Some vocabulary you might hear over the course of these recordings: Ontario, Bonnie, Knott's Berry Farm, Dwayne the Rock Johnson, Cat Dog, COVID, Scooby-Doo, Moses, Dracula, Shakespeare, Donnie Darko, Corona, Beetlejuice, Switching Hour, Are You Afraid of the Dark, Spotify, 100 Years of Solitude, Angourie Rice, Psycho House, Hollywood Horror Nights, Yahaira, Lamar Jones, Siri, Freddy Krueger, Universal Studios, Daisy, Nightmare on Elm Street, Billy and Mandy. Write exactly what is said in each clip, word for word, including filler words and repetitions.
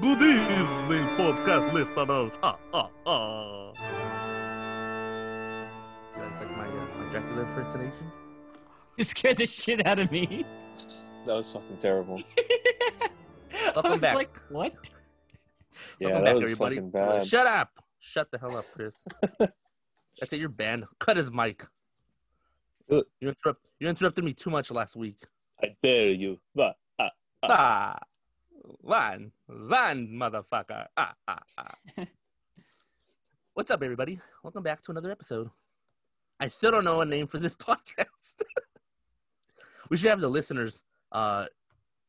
Good evening, podcast listeners. Ha, ha, ha. You guys like my, uh, my Dracula impersonation? You scared the shit out of me. That was fucking terrible. Up I was back. Like, what? Yeah, that back, was everybody. Fucking bad. Shut up. Shut the hell up, Chris. That's it, you're banned. Cut his mic. You, interrupt, you interrupted me too much last week. I dare you. Bah, ah, ah. Bah. Van, van, motherfucker. Ah, ah, ah. What's up, everybody? Welcome back to another episode. I still don't know a name for this podcast. We should have the listeners uh,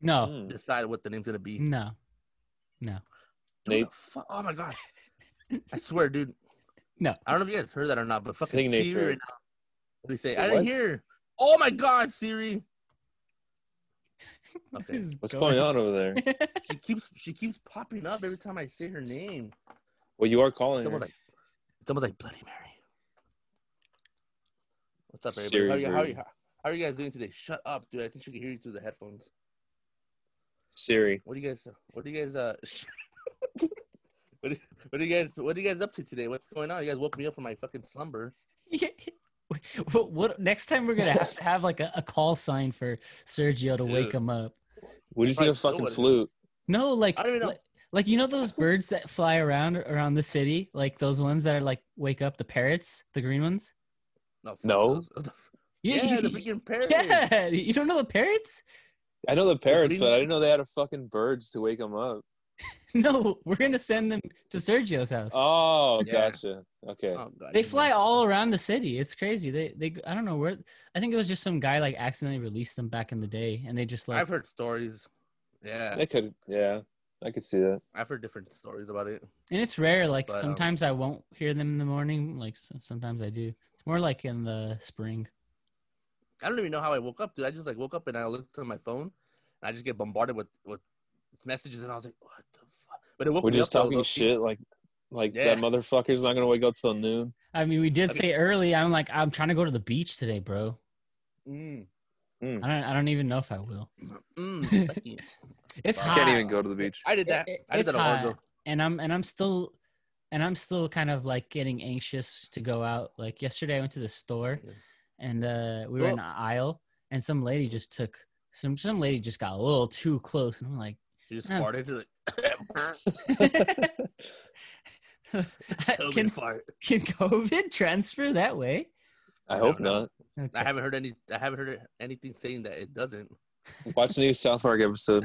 no. decide what the name's going to be. No. No. Nate? Fu- oh, my God. I swear, dude. No. I don't know if you guys heard that or not, but fucking Siri right now. What do you say? Wait, I didn't what? hear. Oh, my God, Siri. Okay. What's going, going on over there? She keeps she keeps popping up every time I say her name. Well, you are calling it's her. Almost like, it's almost like Bloody Mary. What's up, everybody? How are, you, how, are you, how are you guys doing today? Shut up, dude. I think she can hear you through the headphones. Siri. What do you guys what do you guys uh what, do, what do you guys what are you guys up to today? What's going on? You guys woke me up from my fucking slumber. Yeah. What, what next time we're gonna have to have like a, a call sign for Sergio to Dude. wake him up. We just need a fucking flute. No, like, like like you know those birds that fly around around the city, like those ones that are like wake up the parrots, the green ones. No, no. Yeah, yeah, the freaking parrots. Yeah, you don't know the parrots? I know the parrots, but I didn't know they had a fucking birds to wake them up. No, we're gonna send them to Sergio's house. Oh, gotcha. Yeah. Okay. Oh, God, they fly all around the city. It's crazy. They, they, I don't know where. I think it was just some guy like accidentally released them back in the day, and they just like. I've heard stories. Yeah. They could. Yeah, I could see that. I've heard different stories about it. And it's rare. Like but, sometimes um, I won't hear them in the morning. Like sometimes I do. It's more like in the spring. I don't even know how I woke up, dude. I just like woke up and I looked at my phone, and I just get bombarded with with. messages, and I was like, what the fuck? But it woke We're me just up talking shit people. like like yeah. that motherfucker's not going to wake up till noon. I mean, we did I mean, say early, I'm like, I'm trying to go to the beach today, bro. Mm, mm. I don't I don't even know if I will. Mm, it's hot. I can't even go to the beach. I did that. It, it, I did that a while ago. And I'm, and I'm still and I'm still kind of like getting anxious to go out. Like yesterday I went to the store, yeah. and uh, we were well, in an aisle, and some lady just took, some, some lady just got a little too close, and I'm like, You just oh. farted. Like, COVID can, fart. Can COVID transfer that way? I, I hope not. Okay. I haven't heard any. I haven't heard anything saying that it doesn't. Watch the new South Park episode.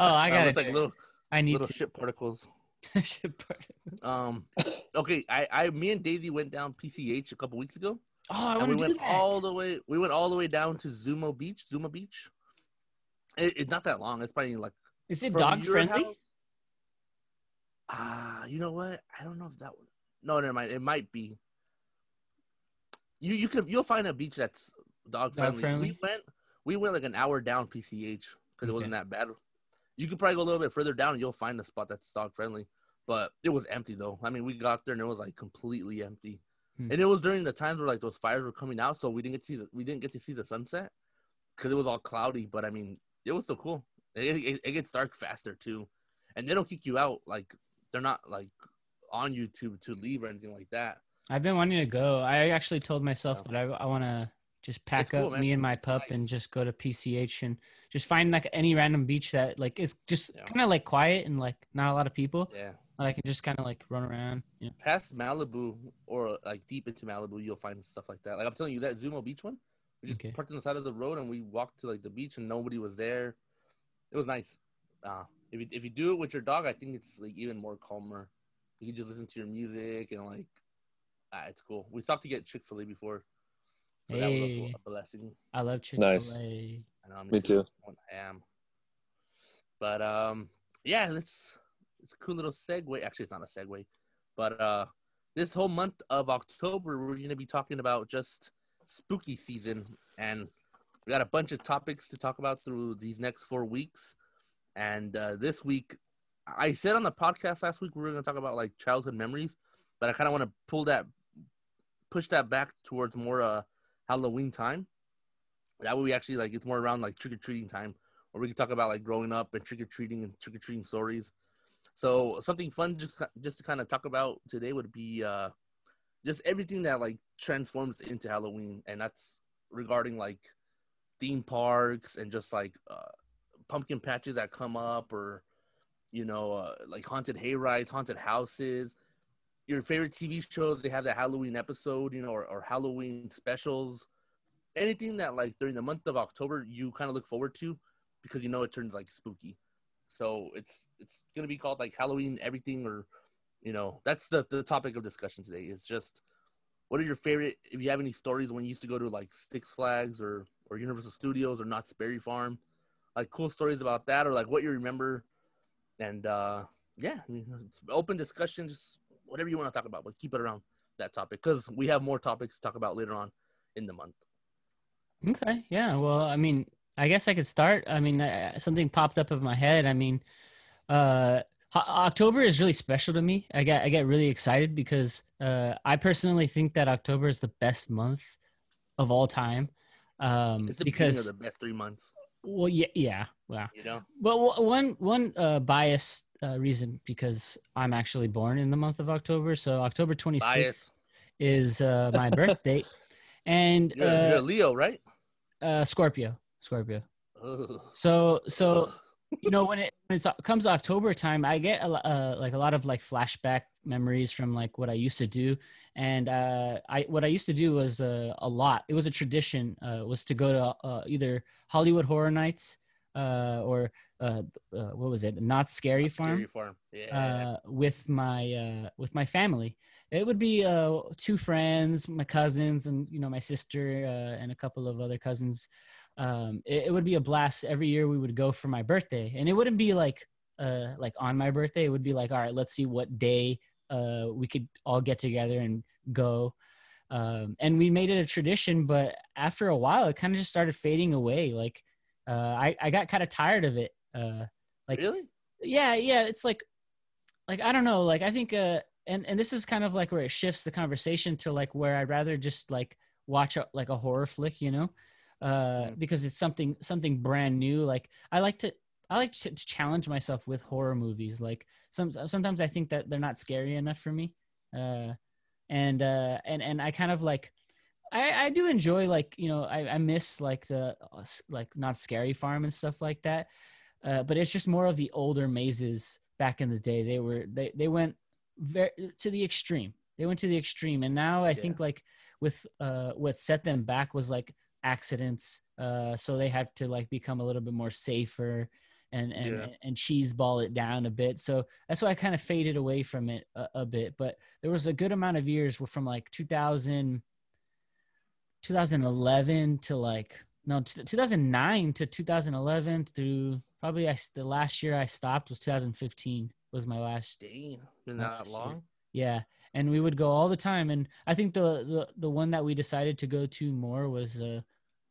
Oh, I got um, it. It's like little. I need little to... shit particles. Shit particles. Um. Okay. I, I. Me and Daisy went down P C H a couple weeks ago. Oh, I want to we do went that. all the way. We went all the way down to Zuma Beach. Zuma Beach. It, it's not that long. It's probably like. Is it dog friendly? Ah, uh, you know what? I don't know if that would. No, never mind. It might be. You you could you'll find a beach that's dog, dog friendly. friendly. We went we went like an hour down P C H because okay. it wasn't that bad. You could probably go a little bit further down and you'll find a spot that's dog friendly. But it was empty though. I mean, we got there and it was like completely empty, hmm. and it was during the times where like those fires were coming out, so we didn't get to see the, we didn't get to see the sunset because it was all cloudy. But I mean, it was still cool. It, it, it gets dark faster too, and they don't kick you out. Like they're not like on YouTube to leave or anything like that. I've been wanting to go. I actually told myself yeah. that I I want to just pack it's up cool, me and my pup nice. and just go to P C H and just find like any random beach that like is just yeah. kind of like quiet and like not a lot of people. Yeah, but I can just kind of like run around. You know. Past Malibu or like deep into Malibu, you'll find stuff like that. Like I'm telling you, that Zumo Beach one, we just okay. parked on the side of the road and we walked to like the beach and nobody was there. It was nice. Uh, if you if you do it with your dog, I think it's like even more calmer. You can just listen to your music and like, ah, it's cool. We stopped to get Chick-fil-A before, so hey. that was also a blessing. I love Chick-fil-A. Nice. I know, I'm Me too. I am. But um, yeah, let's. It's a cool little segue. Actually, it's not a segue, but uh, this whole month of October, we're gonna be talking about just spooky season and. We got a bunch of topics to talk about through these next four weeks. And uh, this week, I said on the podcast last week, we were going to talk about like childhood memories, but I kind of want to pull that, push that back towards more uh, Halloween time. That way we actually like, it's more around like trick or treating time, or we can talk about like growing up and trick or treating and trick or treating stories. So something fun just, just to kind of talk about today would be uh, just everything that like transforms into Halloween. And that's regarding like theme parks and just like uh, pumpkin patches that come up, or, you know, uh, like haunted hay rides, haunted houses, your favorite T V shows. They have the Halloween episode, you know, or, or Halloween specials, anything that like during the month of October, you kind of look forward to because, you know, it turns like spooky. So it's, it's going to be called like Halloween everything, or, you know, that's the, the topic of discussion today. It's just, what are your favorite, if you have any stories when you used to go to like Six Flags or, or Universal Studios or Knott's Berry Farm, like cool stories about that, or like what you remember. And uh, yeah, I mean, it's open discussion, just whatever you want to talk about, but keep it around that topic because we have more topics to talk about later on in the month. Okay. Yeah. Well, I mean, I guess I could start. I mean, I, something popped up in my head. I mean, uh, ho- October is really special to me. I get I get really excited because uh, I personally think that October is the best month of all time. Um, it's the because beginning of the best three months. Well, yeah, yeah, wow. You know, but w- one one uh, biased uh, reason because I'm actually born in the month of October, so October twenty-sixth bias. is uh, my birthday. And you're, uh, you're Leo, right? Uh, Scorpio. Scorpio. Ugh. So, so you know, when it when it comes October time, I get a, uh, like a lot of like flashback memories from like what I used to do, and uh, I what I used to do was uh, a lot. It was a tradition uh, was to go to uh, either Hollywood Horror Nights uh, or uh, uh, what was it, Knott's Scary Farm, Scary Farm. Yeah. Uh, with my uh, with my family. It would be uh, two friends, my cousins, and you know my sister uh, and a couple of other cousins. Um, it, it would be a blast. Every year we would go for my birthday, and it wouldn't be like, uh, like on my birthday. It would be like, all right, let's see what day, uh, we could all get together and go. Um, and we made it a tradition, but after a while, it kind of just started fading away. Like, uh, I, I got kind of tired of it. Uh, like, really? yeah, yeah. It's like, like, I don't know. Like, I think, uh, and, and this is kind of like where it shifts the conversation to like, where I'd rather just like watch a, like a horror flick, you know? Uh, because it's something something brand new. Like I like to I like to, to challenge myself with horror movies. Like some sometimes I think that they're not scary enough for me, uh, and uh, and and I kind of like I, I do enjoy like you know I, I miss like the like Knott's Scary Farm and stuff like that, uh, but it's just more of the older mazes back in the day. They were they they went very to the extreme. They went to the extreme, and now I yeah. think like with uh, what set them back was like accidents, uh so they have to like become a little bit more safer and and, yeah. and, and cheese ball it down a bit, so that's why I kind of faded away from it a, a bit. But there was a good amount of years where from like two thousand, twenty eleven to like no t- two thousand nine to twenty eleven through probably I the last year I stopped was twenty fifteen was my last day. Been that long? Yeah. And we would go all the time, and I think the the, the one that we decided to go to more was uh,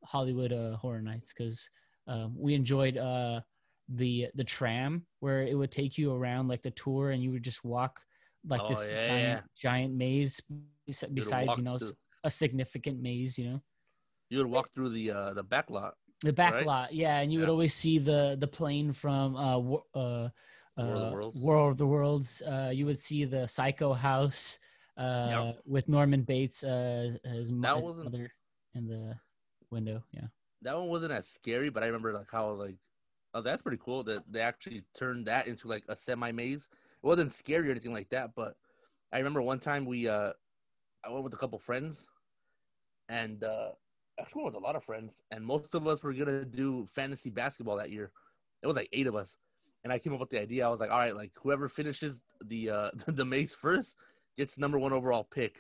Hollywood uh, Horror Nights, because uh, we enjoyed uh, the the tram where it would take you around like the tour, and you would just walk like oh, this yeah, giant, yeah. giant maze. Besides, you know, through. a significant maze, you know. You would walk through the uh, the back lot. The back right? lot, yeah, and you yeah. would always see the the plane from. Uh, uh, Uh, World of the Worlds. World of the Worlds. Uh, you would see the Psycho House uh, yep. with Norman Bates, uh, his, his mother in the window. Yeah, that one wasn't as scary, but I remember like how like, oh, that's pretty cool that they actually turned that into like a semi maze. It wasn't scary or anything like that, but I remember one time we, uh, I went with a couple friends, and uh, actually went with a lot of friends, and most of us were gonna do fantasy basketball that year. It was like eight of us. And I came up with the idea. I was like, all right, like whoever finishes the uh, the maze first gets number one overall pick,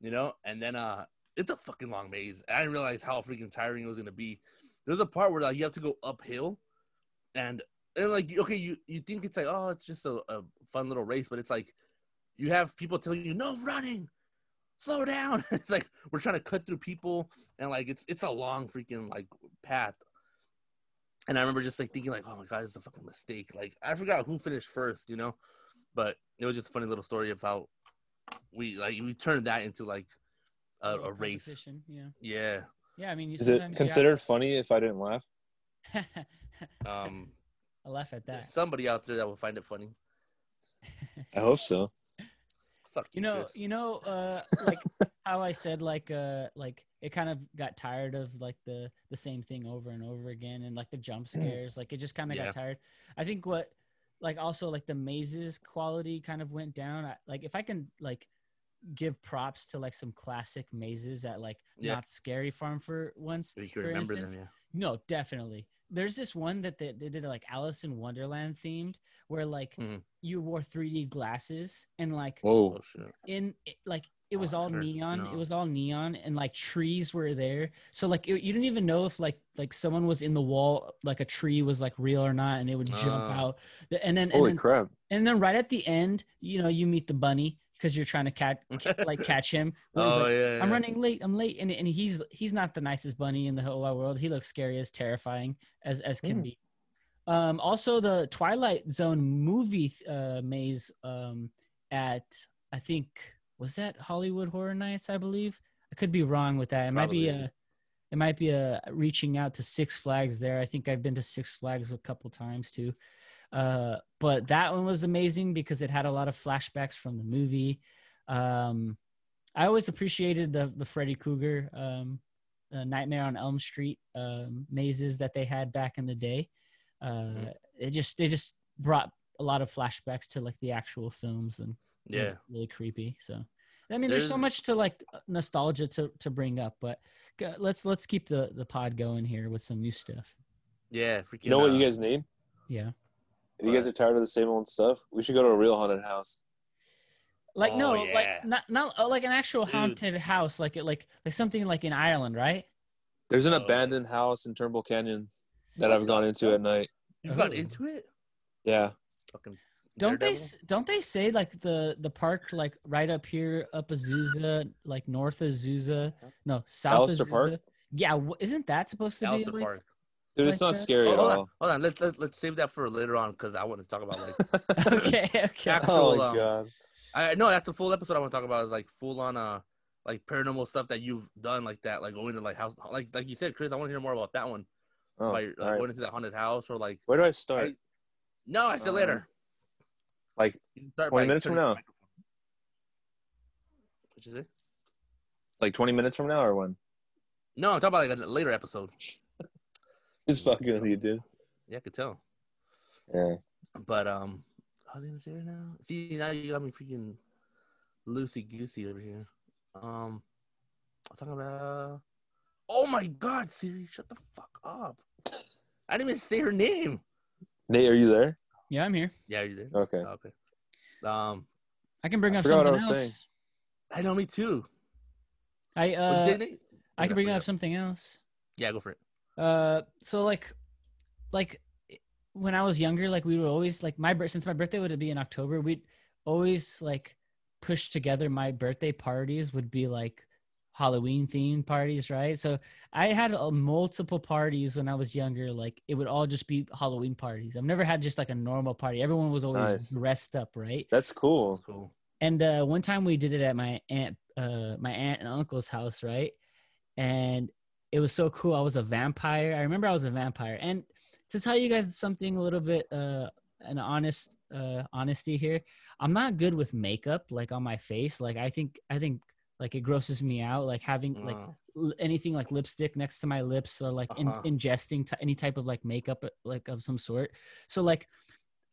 you know? And then uh, it's a fucking long maze. I didn't realize how freaking tiring it was going to be. There's a part where like you have to go uphill. And, and like, okay, you, you think it's like, oh, it's just a, a fun little race. But it's like you have people telling you, no running, slow down. It's like we're trying to cut through people. And, like, it's it's a long freaking, like, path. And I remember just like thinking like, oh my God, it's a fucking mistake. Like I forgot who finished first, you know, but it was just a funny little story of how we like we turned that into like a, a race. Yeah. Yeah. Yeah. I mean, is it considered out- funny if I didn't laugh? um, I laugh at that. Somebody out there that will find it funny. I hope so. Fuck you, you know, Chris. You know, uh, like how I said, like, uh, like it kind of got tired of like the the same thing over and over again, and like the jump scares, like it just kind of yeah. got tired. I think what, like, also like the mazes quality kind of went down. I, like, if I can like give props to like some classic mazes at like yeah. Knott's Scary Farm for once. You can remember instance. them, yeah. No, definitely. There's this one that they, they did like Alice in Wonderland themed, where like mm. you wore three D glasses and like Whoa, in it, like it was oh, all sure. neon. No. It was all neon, and like trees were there. So like it, you didn't even know if like like someone was in the wall, like a tree was like real or not, and it would jump uh, out. And then holy and then, crap! And then right at the end, you know, you meet the bunny, because you're trying to catch, like, catch him. Oh, like, yeah, yeah. I'm running late. I'm late. And and he's he's not the nicest bunny in the whole wide world. He looks scary as terrifying as, as can mm. be. Um, also, the Twilight Zone movie uh, maze um, at, I think, was that Hollywood Horror Nights, I believe? I could be wrong with that. It Probably. might be a, it might be a reaching out to Six Flags there. I think I've been to Six Flags a couple times, too. Uh, but that one was amazing because it had a lot of flashbacks from the movie. Um, I always appreciated the the Freddy Krueger, um, uh, Nightmare on Elm Street um, mazes that they had back in the day. Uh, mm-hmm. It just they just brought a lot of flashbacks to like the actual films, and yeah, you know, really creepy. So I mean, there's, there's so much to like nostalgia to to bring up, but let's let's keep the the pod going here with some new stuff. Yeah, freaking you know out. What you guys need? Yeah. If you guys are tired of the same old stuff, we should go to a real haunted house. Like oh, no, yeah. like not not like an actual Dude. haunted house, like like like something like in Ireland, right? There's an oh. abandoned house in Turnbull Canyon that I've gone into at night. You've gone into it? Yeah. Fucking don't daredevil. they don't they say like the the park like right up here, up Azusa, like north Azusa, no south Alistair Azusa. Park? Yeah, isn't that supposed to Alistair be? Like, Park. Dude, it's like not that? scary oh, at all. Hold on, hold on. Let's, let's let's save that for later on because I want to talk about like okay, okay. Actual, oh my um, god! I know that's the full episode I want to talk about is like full on uh like paranormal stuff that you've done like that, like going to like house like like you said, Chris. I want to hear more about that one. Oh, like, like right. going into that haunted house or like where do I start? Like, no, I said um, later. Like twenty minutes from now. Which is it? Like twenty minutes from now or when? No, I'm talking about like a later episode. It's fucking with you, dude. Yeah, I could tell. Yeah. But, um, I was going to say right now. See, now you got me freaking loosey-goosey over here. Um, I was talking about... Oh, my God, Siri, shut the fuck up. I didn't even say her name. Nate, are you there? Yeah, I'm here. Yeah, are you there? Okay. Oh, okay. Um, I can bring I up something I else. Saying. I know, me too. I, uh, What'd you say, Nate? I can bring up, up something else. Yeah, go for it. Uh, so like, like when I was younger, like we would always like my since my birthday would be in October, we'd always like push together. My birthday parties would be like Halloween themed parties, right? So I had uh, multiple parties when I was younger. Like it would all just be Halloween parties. I've never had just like a normal party. Everyone was always nice. dressed up, right? That's cool. Cool. And uh, one time we did it at my aunt, uh, my aunt and uncle's house, right? And it was so cool. I was a vampire. I remember I was a vampire. And to tell you guys something a little bit, uh, an honest, uh, honesty here, I'm not good with makeup, like on my face. Like I think, I think like it grosses me out. Like having uh-huh. like l- anything like lipstick next to my lips or like in- uh-huh. ingesting t- any type of like makeup, like of some sort. So like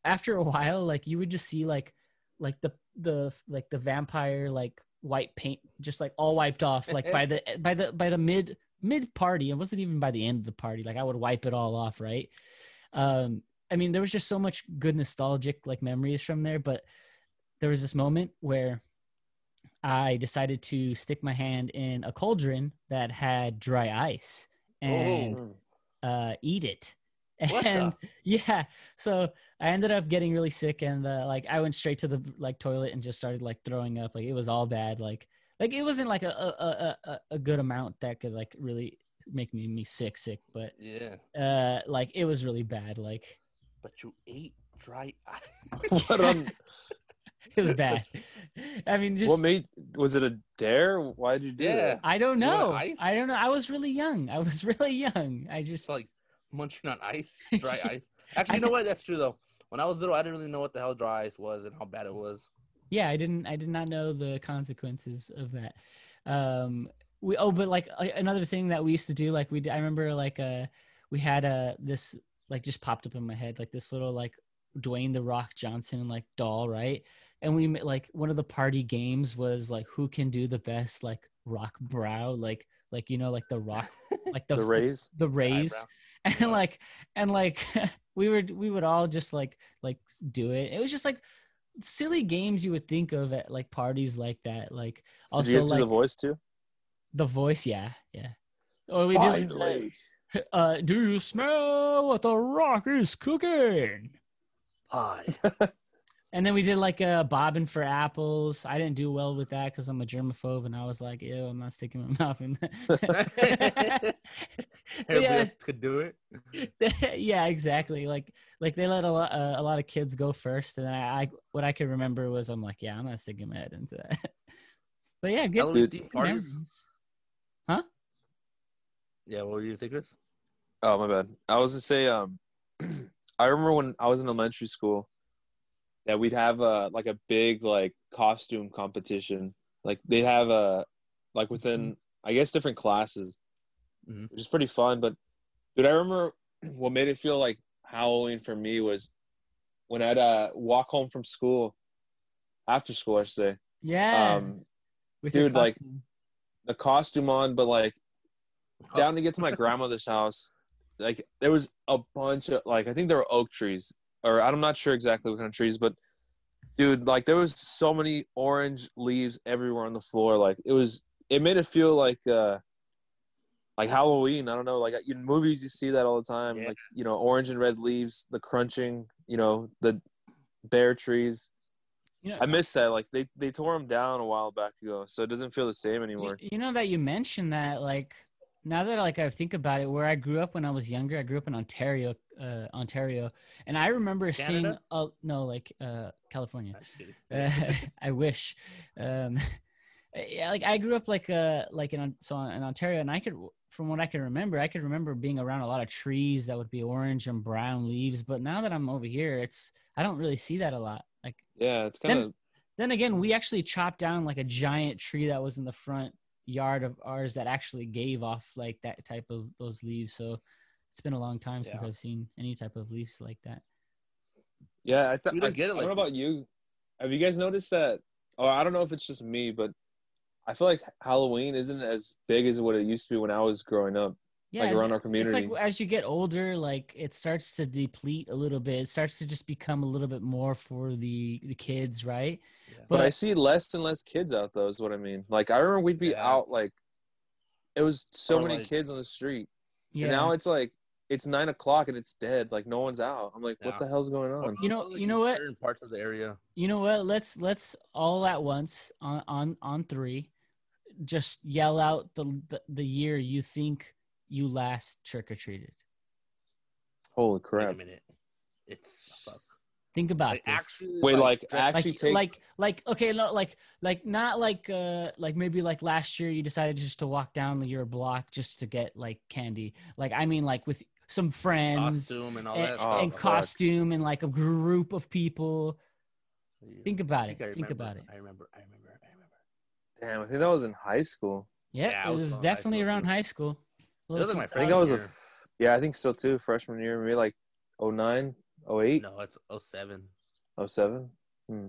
after a while, like you would just see like, like the, the, like the vampire, like white paint, just like all wiped off, like by the, by the, by the mid, mid party. It wasn't even by the end of the party. Like I would wipe it all off. Right. Um, I mean, there was just so much good nostalgic like memories from there, but there was this moment where I decided to stick my hand in a cauldron that had dry ice and oh. uh, eat it. And yeah, so I ended up getting really sick and uh, like I went straight to the like toilet and just started like throwing up. Like it was all bad. Like Like it wasn't like a a, a a good amount that could like really make me, me sick sick, but yeah, uh, like it was really bad. Like, but you ate dry ice. But um, it was bad. I mean, just what made was it a dare? Why did you do yeah. that? I don't know. I don't know. I was really young. I was really young. I just it's like munching on ice, dry ice. Actually, you know what? That's true though. when I was little, I didn't really know what the hell dry ice was and how bad it was. Yeah, I didn't. I did not know the consequences of that. Um, we oh, but like another thing that we used to do, like we, I remember like uh, we had a this like just popped up in my head like this little like Dwayne the Rock Johnson like doll, right? And we like one of the party games was like who can do the best like rock brow, like like you know like the rock like the the raise the, the raise. Eyebrow. And yeah. like and like we were we would all just like like do it. It was just like silly games you would think of at like parties like that. Like also did you guys like, do the voice too? The voice, yeah, yeah. Or we Finally. do like, uh do you smell what the rock is cooking? Hi. And then we did like a bobbing for apples. I didn't do well with that because I'm a germaphobe, and I was like, ew, I'm not sticking my mouth in that. Everybody yeah. else could do it. Yeah, exactly. Like, like they let a lot, uh, a lot of kids go first, and I, I, what I could remember was I'm like, yeah, I'm not sticking my head into that. But yeah, good, good, good parties. Memories. Huh? Yeah, what were you thinking? Oh, my bad. I was gonna say, um, I remember when I was in elementary school. That we'd have a like a big like costume competition. Like they'd have a like within mm-hmm. I guess different classes, mm-hmm. which is pretty fun. But dude, I remember what made it feel like Halloween for me was when I'd uh, walk home from school, after school I should say. Yeah. Um, With dude, like the costume on, but like down to get to my grandmother's house, like there was a bunch of like I think there were oak trees. Or I'm not sure exactly what kind of trees, but dude, like there was so many orange leaves everywhere on the floor. Like it was, it made it feel like, uh, like Halloween. I don't know. Like in movies, you see that all the time. Yeah. Like, you know, orange and red leaves, the crunching, you know, the bare trees. You know, I miss that. Like they, they tore them down a while back ago. So it doesn't feel the same anymore. You know that you mentioned that, like, now that like I think about it, where I grew up when I was younger, I grew up in Ontario, uh, Ontario, and I remember Canada? seeing uh, no, like uh, California. Uh, I wish. Um, yeah, like I grew up like uh, like in so in Ontario, and I could, from what I can remember, I could remember being around a lot of trees that would be orange and brown leaves. But now that I'm over here, it's I don't really see that a lot. Like yeah, it's kind of. Then, then again, we actually chopped down like a giant tree that was in the front yard of ours that actually gave off like that type of those leaves, so it's been a long time yeah. since I've seen any type of leaves like that. Yeah, I thought I get it. Like, what about you? Have you guys noticed that? Or I don't know if it's just me, but I feel like Halloween isn't as big as what it used to be when I was growing up. Yeah, like around our community. It's like as you get older, like it starts to deplete a little bit. It starts to just become a little bit more for the, the kids, right? Yeah. But, but I see less and less kids out, though, is what I mean. Like I remember we'd be yeah. out, like it was so many like, kids on the street. Yeah. And now it's like it's nine o'clock and it's dead. Like no one's out. I'm like, yeah. what the hell's going on? You know, you know what? Certain parts of the area. You know what? Let's let's all at once on on on three, just yell out the the, the year you think. You last trick or treated. Holy crap! Wait a minute, it's think about like, this. Actually, wait, like, like actually, like, take... like, like, okay, no, like, like, not like, uh, like maybe like last year you decided just to walk down your block just to get like candy. Like, I mean, like with some friends, costume and all that, and, oh, and costume and like a group of people. Jeez. Think about I think it. I think about it. I remember. I remember. I remember. Damn, I think that was in high school. Yeah, yeah it was, was definitely high around too. high school. Like my I think I was a, yeah, I think so too. Freshman year, maybe like oh nine, oh eight No, it's oh seven oh seven Hmm.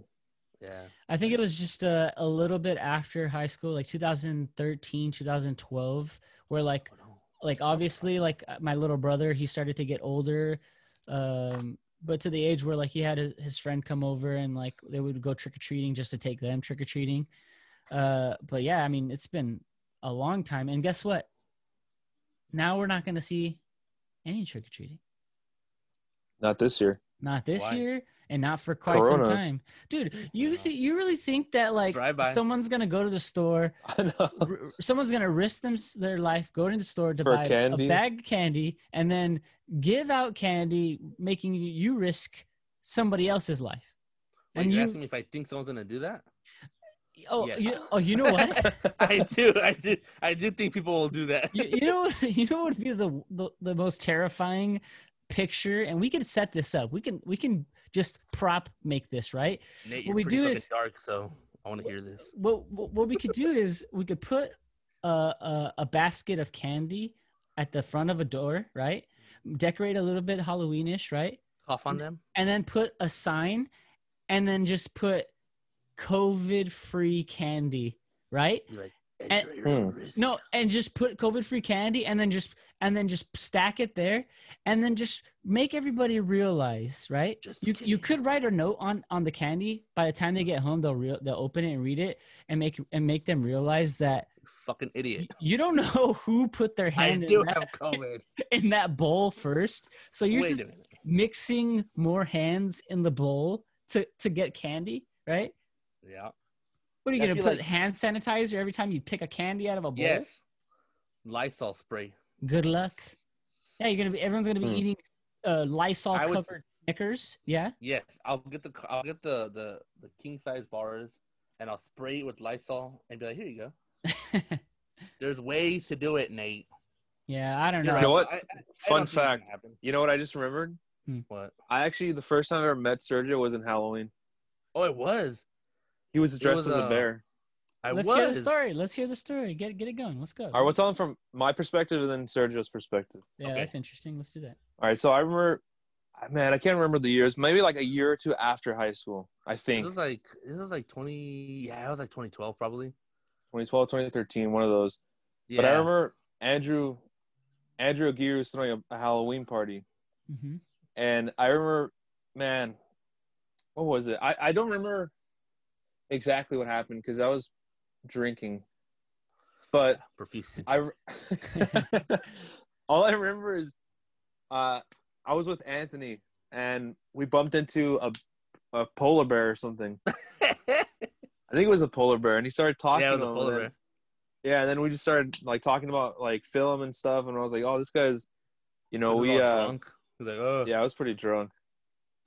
Yeah. I think it was just a, a little bit after high school, like twenty thirteen, twenty twelve where like, oh, no. like obviously like my little brother, he started to get older, um, but to the age where like he had a, his friend come over and like they would go trick or treating just to take them trick or treating. Uh, but yeah, I mean, it's been a long time, and guess what? Now we're not going to see any trick-or-treating. Not this year. Not this Why? year, and not for quite Corona. some time. Dude, you th- you really think that, like, someone's going to go to the store, I know. R- someone's going to risk them their life, go to the store to for buy candy? a bag of candy, and then give out candy, making you risk somebody else's life? Are you, you asking me if I think someone's going to do that? Oh, yes. you, oh, you know what? I do, I do, I do think people will do that. you, you know, you know what would be the, the the most terrifying picture, and we could set this up. We can we can just prop make this, right? Nate, what we do is dark, so I want to hear this. What, what what we could do is we could put a, a a basket of candy at the front of a door, right? Decorate a little bit Halloweenish, right? Cough on them, and then put a sign, and then just put COVID-free candy, right? Like, and, mm. no, and just put COVID-free candy, and then just and then just stack it there, and then just make everybody realize, right? Just you kidding. You could write a note on on the candy. By the time they get home, they'll re- they'll open it and read it, and make and make them realize that you fucking idiot. You don't know who put their hand I in, do that, have COVID. in that bowl first, so you're Wait just mixing more hands in the bowl to to get candy, right? Yeah. What are you going to put, like, hand sanitizer every time you pick a candy out of a bowl? Yes. Lysol spray. Good luck. Yeah, you're going to be everyone's going to be mm. eating uh, Lysol covered would, Snickers, yeah? Yes, I'll get the I'll get the the, the king size bars, and I'll spray it with Lysol and be like, "Here you go." There's ways to do it, Nate. Yeah, I don't know. You know what? I, I, Fun I fact. You know what I just remembered? Hmm. What? I actually the first time I ever met Sergio was in Halloween. Oh, it was. He was dressed was, as a bear. Uh, I Let's was. hear the story. Let's hear the story. Get get it going. Let's go. All right, we'll tell him from my perspective and then Sergio's perspective. Yeah, okay. That's interesting. Let's do that. All right, so I remember, man, I can't remember the years. Maybe like a year or two after high school, I think. This was like this was like twenty. Yeah, it was like twenty twelve probably. twenty twelve, twenty thirteen, one of those. Yeah. But I remember Andrew, Andrew Aguirre was throwing a, a Halloween party, mm-hmm. and I remember, man, what was it? I, I don't remember exactly what happened because I was drinking, but I all I remember is uh I was with Anthony and we bumped into a a polar bear or something. I think it was a polar bear, and he started talking. Yeah, it was a polar bear. Yeah, and then we just started like talking about like film and stuff, and I was like, "Oh, this guy's," you know, we uh, drunk. Like, oh. Yeah, I was pretty drunk.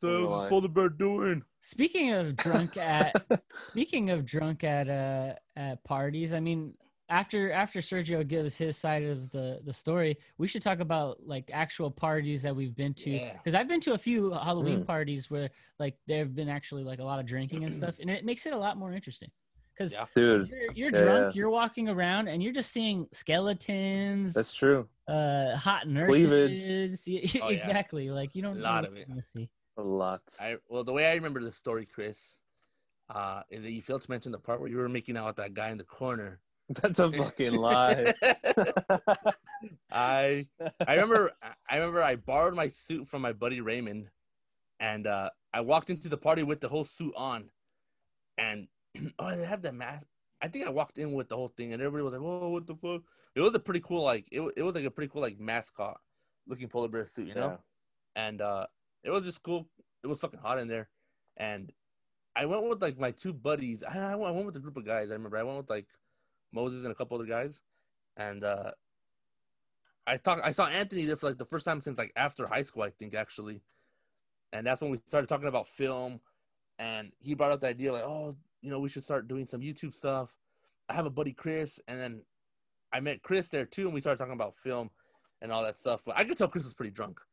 So what's the polar bear doing? Speaking of drunk at speaking of drunk at uh at parties, I mean, after after Sergio gives his side of the, the story, we should talk about like actual parties that we've been to. Because yeah. I've been to a few Halloween mm. parties where like there have been actually like a lot of drinking and stuff, and it makes it a lot more interesting. Because yeah. you're, you're yeah. drunk, you're walking around, and you're just seeing skeletons. That's true. Uh, hot nurses. Cleavage. Oh, exactly. Yeah. Like you don't a lot know what of it. You're gonna see. A lot. I, well, the way I remember the story, Chris, uh, is that you failed to mention the part where you were making out with that guy in the corner. That's a fucking lie. I I remember I remember I borrowed my suit from my buddy Raymond, and uh, I walked into the party with the whole suit on, and oh, they have that mask. I think I walked in with the whole thing, and everybody was like, "Whoa, what the fuck?" It was a pretty cool like it. It was like a pretty cool like mascot looking polar bear suit, you know, yeah. and. uh It was just cool. It was fucking hot in there, and I went with like my two buddies. I, I went with a group of guys. I remember I went with like Moses and a couple other guys, and uh, I talked. I saw Anthony there for like the first time since like after high school, I think actually, and that's when we started talking about film, and he brought up the idea like, oh, you know, we should start doing some YouTube stuff. I have a buddy Chris, and then I met Chris there too, and we started talking about film and all that stuff. But I could tell Chris was pretty drunk.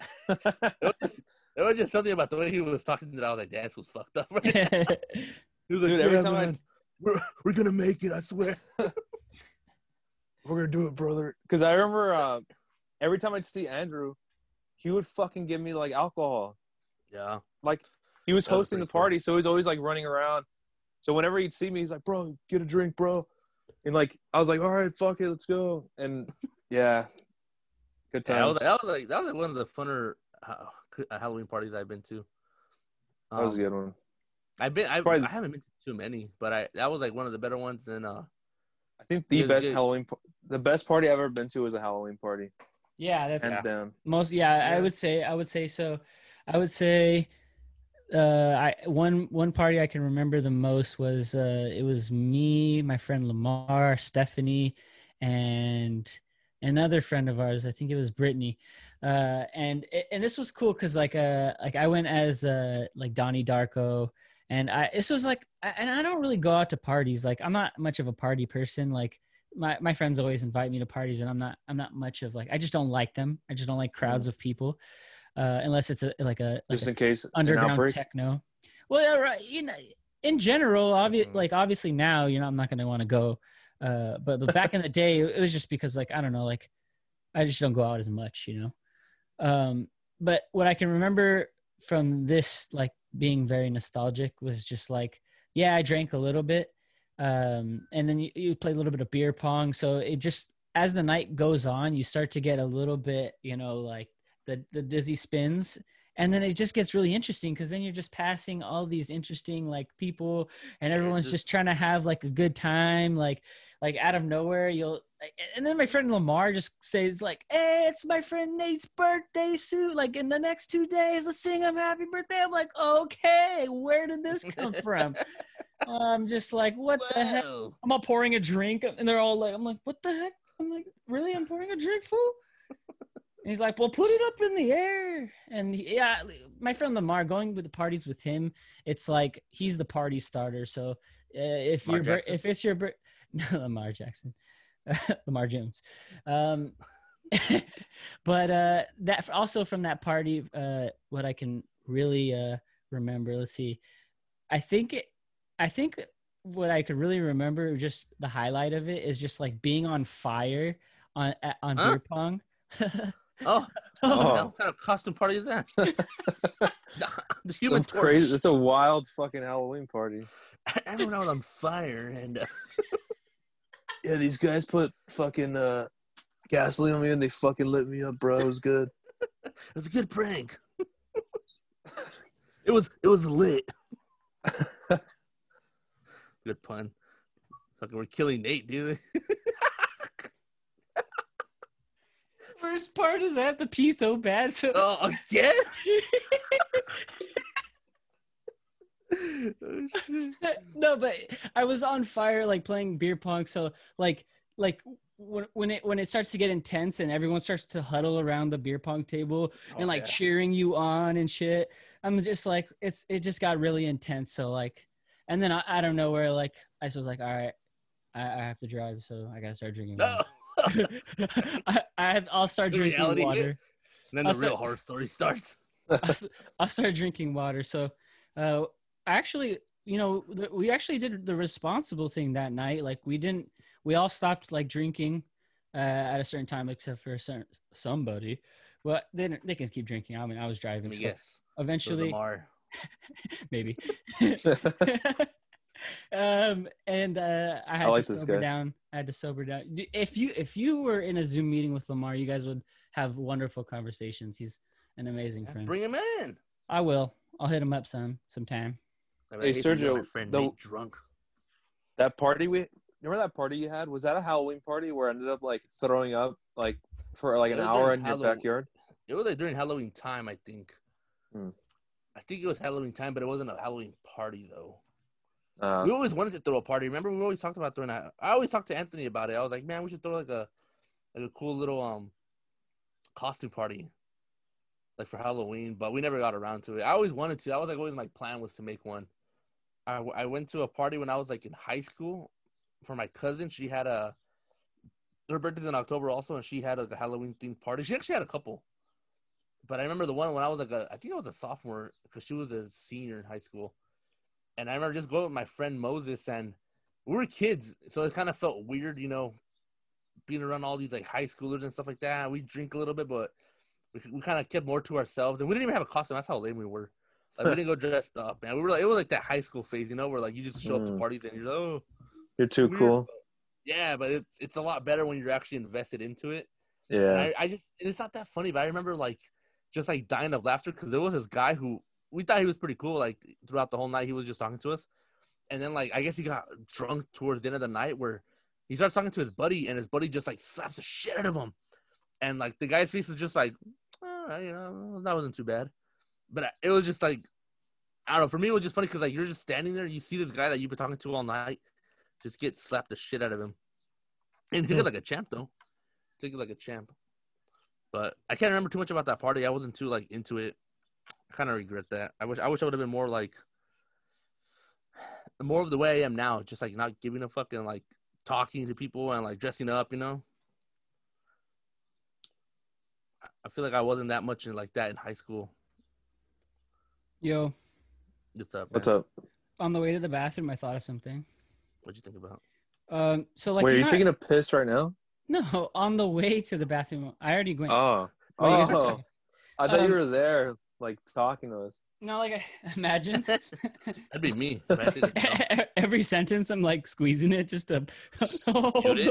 it, was just, it was just something about the way he was talking that I was like, "Dance was fucked up." Right? He was like, "Dude, every yeah, time man, I... we're we're gonna make it, I swear. We're gonna do it, brother." Because I remember uh, every time I'd see Andrew, he would fucking give me like alcohol. Yeah, like he was that hosting was the party, cool. so he was always like running around. So whenever he'd see me, he's like, "Bro, get a drink, bro," and like I was like, "All right, fuck it, let's go." And yeah. Good time. Yeah, that, was, that, was like, that was like one of the funner uh, Halloween parties I've been to. Um, that was a good one. I've been. I, I haven't been to too many, but I that was like one of the better ones. And uh, I think the best Halloween, the best party I've ever been to was a Halloween party. Yeah, that's hands down. Most. Yeah, yeah, I would say. I would say so. I would say, uh, I one one party I can remember the most was uh, it was me, my friend Lamar, Stephanie, and another friend of ours, I think it was Brittany, uh, and and this was cool because like uh like I went as uh like Donnie Darko, and I this was like and I don't really go out to parties, like I'm not much of a party person, like my my friends always invite me to parties, and I'm not I'm not much of like I just don't like them. I just don't like crowds mm. of people, uh, unless it's a, like a like just a in case underground techno. Well, right, you know, in general, obvi- mm-hmm. like obviously now, you know, I'm not going to want to go, uh, but but back in the day, it was just because like I don't know, like I just don't go out as much, you know. Um, but what I can remember from this, like being very nostalgic, was just like, yeah, I drank a little bit. Um, and then you, you play a little bit of beer pong. So it just, as the night goes on, you start to get a little bit, you know, like the, the dizzy spins. And then it just gets really interesting, because then you're just passing all these interesting like people, and everyone's just, just trying to have like a good time. Like, like out of nowhere, you'll, and then my friend Lamar just says like, "Hey, it's my friend Nate's birthday soon. Like in the next two days, let's sing him happy birthday." I'm like, okay, where did this come from? I'm just like, what Whoa. the heck? I'm all pouring a drink, and they're all like, I'm like, what the heck? I'm like, really? I'm pouring a drink, fool? And he's like, well, put it up in the air. And he, yeah, my friend Lamar, going with the parties with him, it's like he's the party starter. So uh, if you're, if it's your, no, Lamar Jackson, Lamar Jones. Um, but uh, that also from that party, uh, what I can really uh, remember, let's see. I think it, I think what I could really remember, just the highlight of it, is just like being on fire on on huh? beer pong. oh, oh. What kind of costume party is that? The human torch. Crazy. It's a wild fucking Halloween party. Everyone was on fire, and uh... yeah, these guys put fucking uh, gasoline on me, and they fucking lit me up, bro. It was good. It was a good prank. It was it was lit. Good pun. Fucking, we're killing Nate, dude. First part is I have to pee so bad. So oh, again? Oh, shit. No, but I was on fire, like playing beer pong. So like, like when, when it when it starts to get intense and everyone starts to huddle around the beer pong table oh, and like yeah. cheering you on and shit, I'm just like, it's it just got really intense. So like. And then I, I don't know where, like, I was like, all right, I, I have to drive, so I got to start drinking water. No. I, I have, I'll start the drinking water. And then I'll the start, real horror story starts. I'll, I'll start drinking water. So uh, I actually, you know, th- we actually did the responsible thing that night. Like, we didn't, we all stopped, like, drinking uh, at a certain time, except for a certain, somebody. Well, they, they can keep drinking. I mean, I was driving. So yes. Eventually. Maybe. um and uh I had I like to sober down. I had to sober down. If you if you were in a Zoom meeting with Lamar, you guys would have wonderful conversations. He's an amazing friend. Bring him in. I will. I'll hit him up some sometime. Hey Sergio, the, drunk. That party we remember that party you had? Was that a Halloween party where I ended up like throwing up like for like an hour in Halloween, your backyard? It was like during Halloween time, I think. Hmm. I think it was Halloween time, but it wasn't a Halloween party, though. Uh, we always wanted to throw a party. Remember, we always talked about throwing a – I always talked to Anthony about it. I was like, man, we should throw, like, a like a cool little um costume party, like, for Halloween. But we never got around to it. I always wanted to. I was, like, always my plan was to make one. I, I went to a party when I was, like, in high school for my cousin. She had a – her birthday's in October also, and she had, like, a Halloween-themed party. She actually had a couple. But I remember the one when I was like a, I think I was a sophomore because she was a senior in high school. And I remember just going with my friend Moses, and we were kids. So it kind of felt weird, you know, being around all these like high schoolers and stuff like that. We drink a little bit, but we, we kind of kept more to ourselves, and we didn't even have a costume. That's how lame we were. Like we didn't go dressed up, man. We were like, it was like that high school phase, you know, where like you just show mm. up to parties and you're like, oh, you're too weird. Cool. But, yeah. But it's, it's a lot better when you're actually invested into it. Yeah. I, I just, and it's not that funny, but I remember like, just like dying of laughter because there was this guy who we thought he was pretty cool. Like throughout the whole night, he was just talking to us, and then like I guess he got drunk towards the end of the night where he starts talking to his buddy, and his buddy just like slaps the shit out of him, and like the guy's face is just like, oh, you know, that wasn't too bad, but it was just like I don't know. For me, it was just funny because like you're just standing there, you see this guy that you've been talking to all night just get slapped the shit out of him, and he took it like a champ though. Took it like a champ. But I can't remember too much about that party. I wasn't too, like, into it. I kind of regret that. I wish I wish I would have been more, like, more of the way I am now. Just, like, not giving a fucking, like, talking to people and like dressing up, you know. I feel like I wasn't that much in like that in high school. Yo. What's up, man? What's up? On the way to the bathroom, I thought of something. What'd you think about? Um, so like, wait, are you taking a piss right now? No, on the way to the bathroom. I already went. Oh, oh. I thought um, you were there, like, talking to us. No, like, imagine. That'd be me. I didn't Every sentence, I'm, like, squeezing it just to... Just it. No, every,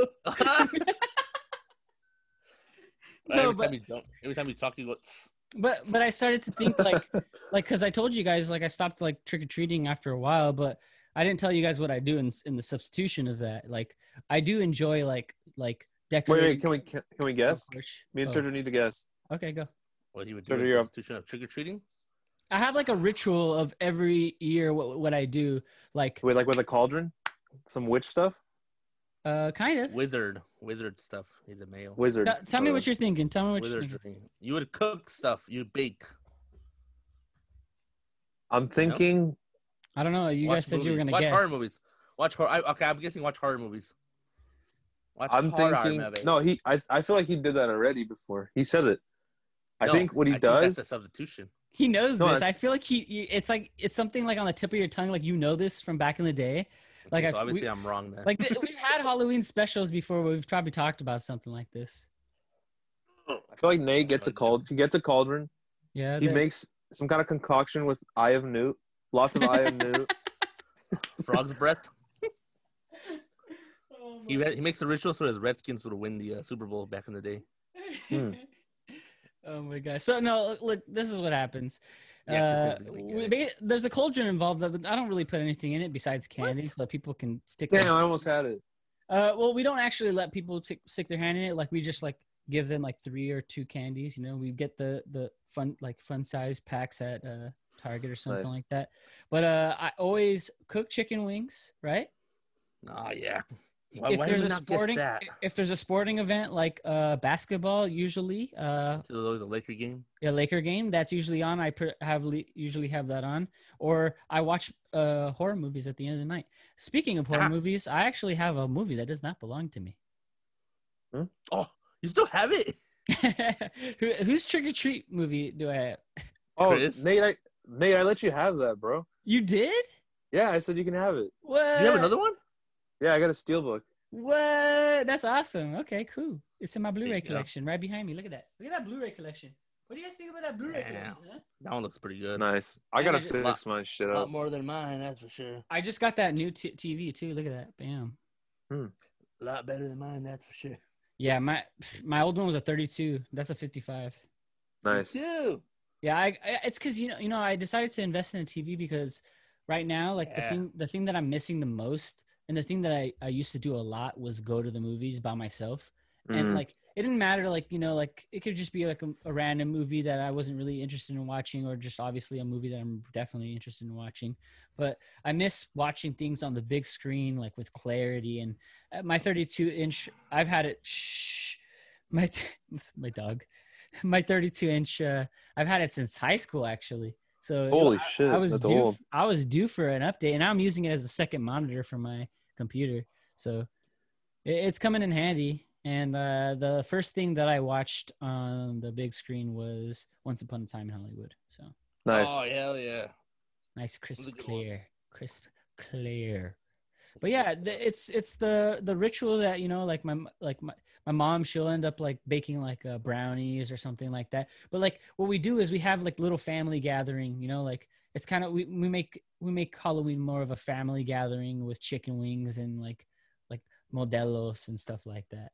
but, time you don't, every time you talk, you go... Tss. But but I started to think, like, like, because I told you guys, like, I stopped, like, trick-or-treating after a while, but I didn't tell you guys what I do in in the substitution of that. Like, I do enjoy, like, like, decorating... Wait, wait, can we, can, can we guess? Oh, me and oh. Sergio need to guess. Okay, go. What he would do in the institution of trick-or-treating? I have like a ritual of every year what what I do. Like Wait, like with a cauldron? Some witch stuff? Uh, kind of. Wizard. Wizard stuff. He's a male. Wizard. T- tell me what you're thinking. Tell me what Wizardry. you're thinking. You would cook stuff. You bake. I'm thinking. You know? I don't know. You watch guys said movies. you were going to guess. Watch horror movies. Watch horror. I, okay, I'm guessing watch horror movies. Watch I'm horror thinking. Movies. No, he. I, I feel like he did that already before. He said it. I no, think what he I does. Think that's a substitution. He knows no, this. I feel like he. It's like it's something like on the tip of your tongue. Like you know this from back in the day. Like okay, so obviously we, I'm wrong then. Like we've had Halloween specials before. Where we've probably talked about something like this. I feel like Nate gets a cauldron. He gets a cauldron. Yeah. He makes some kind of concoction with eye of newt. Lots of eye of newt. Frog's breath. Oh he he makes a ritual so his Redskins would win the uh, Super Bowl back in the day. Hmm. Oh my gosh! So no, look, this is what happens. Yeah, uh, we, there's a cauldron involved, but I don't really put anything in it besides candy, what? so that people can stick. Damn, their I almost hand. had it. Uh, well, we don't actually let people t- stick their hand in it. Like we just like give them like three or two candies. You know, we get the the fun like fun size packs at uh, Target or something nice. like that. But uh, I always cook chicken wings, right? Oh yeah. Why, if why there's a sporting, if there's a sporting event like uh, basketball, usually uh, so there's always a Laker game. Yeah, Laker game. That's usually on. I per- have le- usually have that on, or I watch uh, horror movies at the end of the night. Speaking of horror ah. movies, I actually have a movie that does not belong to me. Hmm? Oh, you still have it? Who, whose trick or treat movie do I have? Oh, Chris? Nate, I, Nate, I let you have that, bro. You did? Yeah, I said you can have it. What? You have another one? Yeah, I got a Steelbook. What? That's awesome. Okay, cool. It's in my Blu-ray collection right behind me. Look at that. Look at that Blu-ray collection. What do you guys think about that Blu-ray yeah. collection? Huh? That one looks pretty good. Nice. I got to fix lot, my shit up. A lot more than mine, that's for sure. I just got that new t- TV, too. Look at that. Bam. Hmm. A lot better than mine, that's for sure. Yeah, my my old one was a thirty-two. That's a fifty-five. Nice. thirty-two. Yeah, I, I, it's because, you know, you know, I decided to invest in a T V because right now, like, yeah. the thing, the thing that I'm missing the most and the thing that I, I used to do a lot was go to the movies by myself. Mm-hmm. And, like, it didn't matter, like, you know, like, it could just be, like, a, a random movie that I wasn't really interested in watching or just obviously a movie that I'm definitely interested in watching. But I miss watching things on the big screen, like, with clarity. And my thirty-two-inch, I've had it, shh, my, my dog, my thirty-two-inch, uh, I've had it since high school, actually. So Holy I, shit, I was that's due, old. I was due for an update, and I'm using it as a second monitor for my computer, so it, it's coming in handy. And uh the first thing that I watched on the big screen was Once Upon a Time in Hollywood. So nice. Oh hell yeah, nice crisp clear one. crisp clear That's but yeah the, it's it's the the ritual that, you know, like my like my, my mom, she'll end up like baking like uh, brownies or something like that. But like what we do is we have like little family gathering, you know, like it's kind of we, we make we make Halloween more of a family gathering with chicken wings and like like modelos and stuff like that.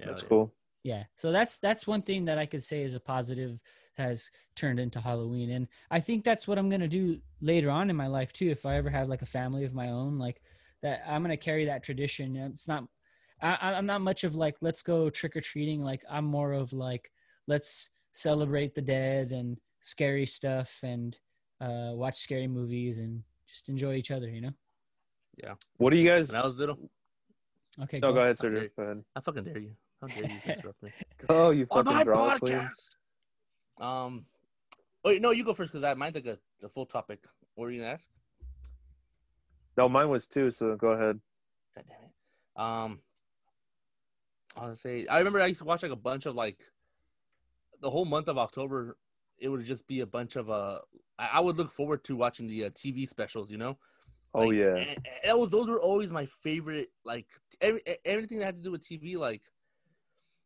Yeah, that's cool. Yeah, so that's that's one thing that I could say is a positive has turned into Halloween, and I think that's what I'm gonna do later on in my life too. If I ever have like a family of my own, like that, I'm gonna carry that tradition. It's not I, I'm not much of like let's go trick or treating. Like I'm more of like let's celebrate the dead and scary stuff and. Uh, watch scary movies and just enjoy each other, you know? Yeah. What do you guys... When I was little... Okay, no, go, go ahead, Sergio. Go ahead. I fucking dare you. How dare you interrupt me? Oh, you fucking oh, draw, podcast. Please. Um, wait, no, you go first, because mine's like a, a full topic. What were you going to ask? No, mine was too, so go ahead. God damn it. Um, I'll say I remember I used to watch like a bunch of like the whole month of October. It would just be a bunch of uh. I would look forward to watching the uh, T V specials, you know. Like, oh yeah, and, and was, those were always my favorite. Like every, everything that had to do with T V, like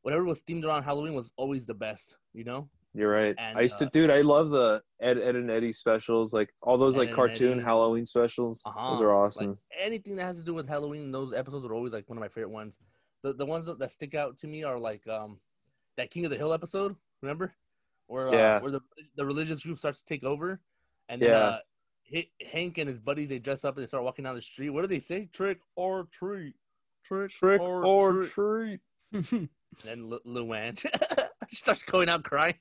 whatever was themed around Halloween was always the best, you know. You're right. And, I used to, uh, dude. I love the Ed, Ed and Eddie specials, like all those Ed like cartoon Eddie. Halloween specials. Uh-huh. Those are awesome. Like, anything that has to do with Halloween, those episodes are always like one of my favorite ones. The the ones that stick out to me are like um, that King of the Hill episode. Remember? Where, yeah. uh, where the the religious group starts to take over, and then, yeah, uh, H- Hank and his buddies they dress up and they start walking down the street. What do they say? Trick or treat, trick, trick or, or treat. treat. Then Lu- Luann, she starts going out crying.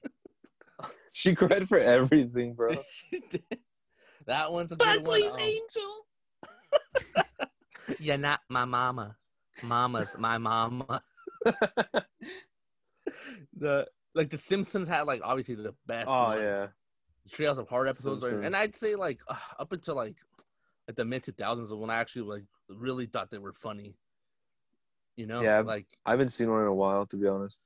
She cried for everything, bro. She did. That one's a good one. Buckley's Angel. You're not my mama. Mama's my mama. the like the Simpsons had like obviously the best. Oh ones. Yeah. Treehouse of Horror episodes, are, and I'd say like uh, up until like at the mid two thousands when I actually like really thought they were funny. You know, yeah, like I haven't seen one in a while, to be honest.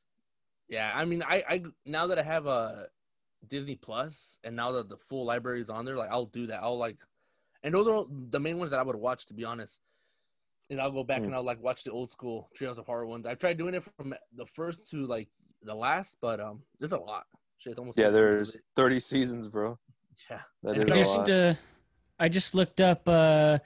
Yeah, I mean, I, I now that I have a uh, Disney Plus, and now that the full library is on there, like I'll do that. I'll like, and those are the main ones that I would watch, to be honest. And I'll go back mm. and I'll like watch the old school Treehouse of Horror ones. I tried doing it from the first to like the last, but um, there's a lot. Shit, almost yeah, there's thirty seasons, bro. Yeah, that is I just uh, I just looked up uh,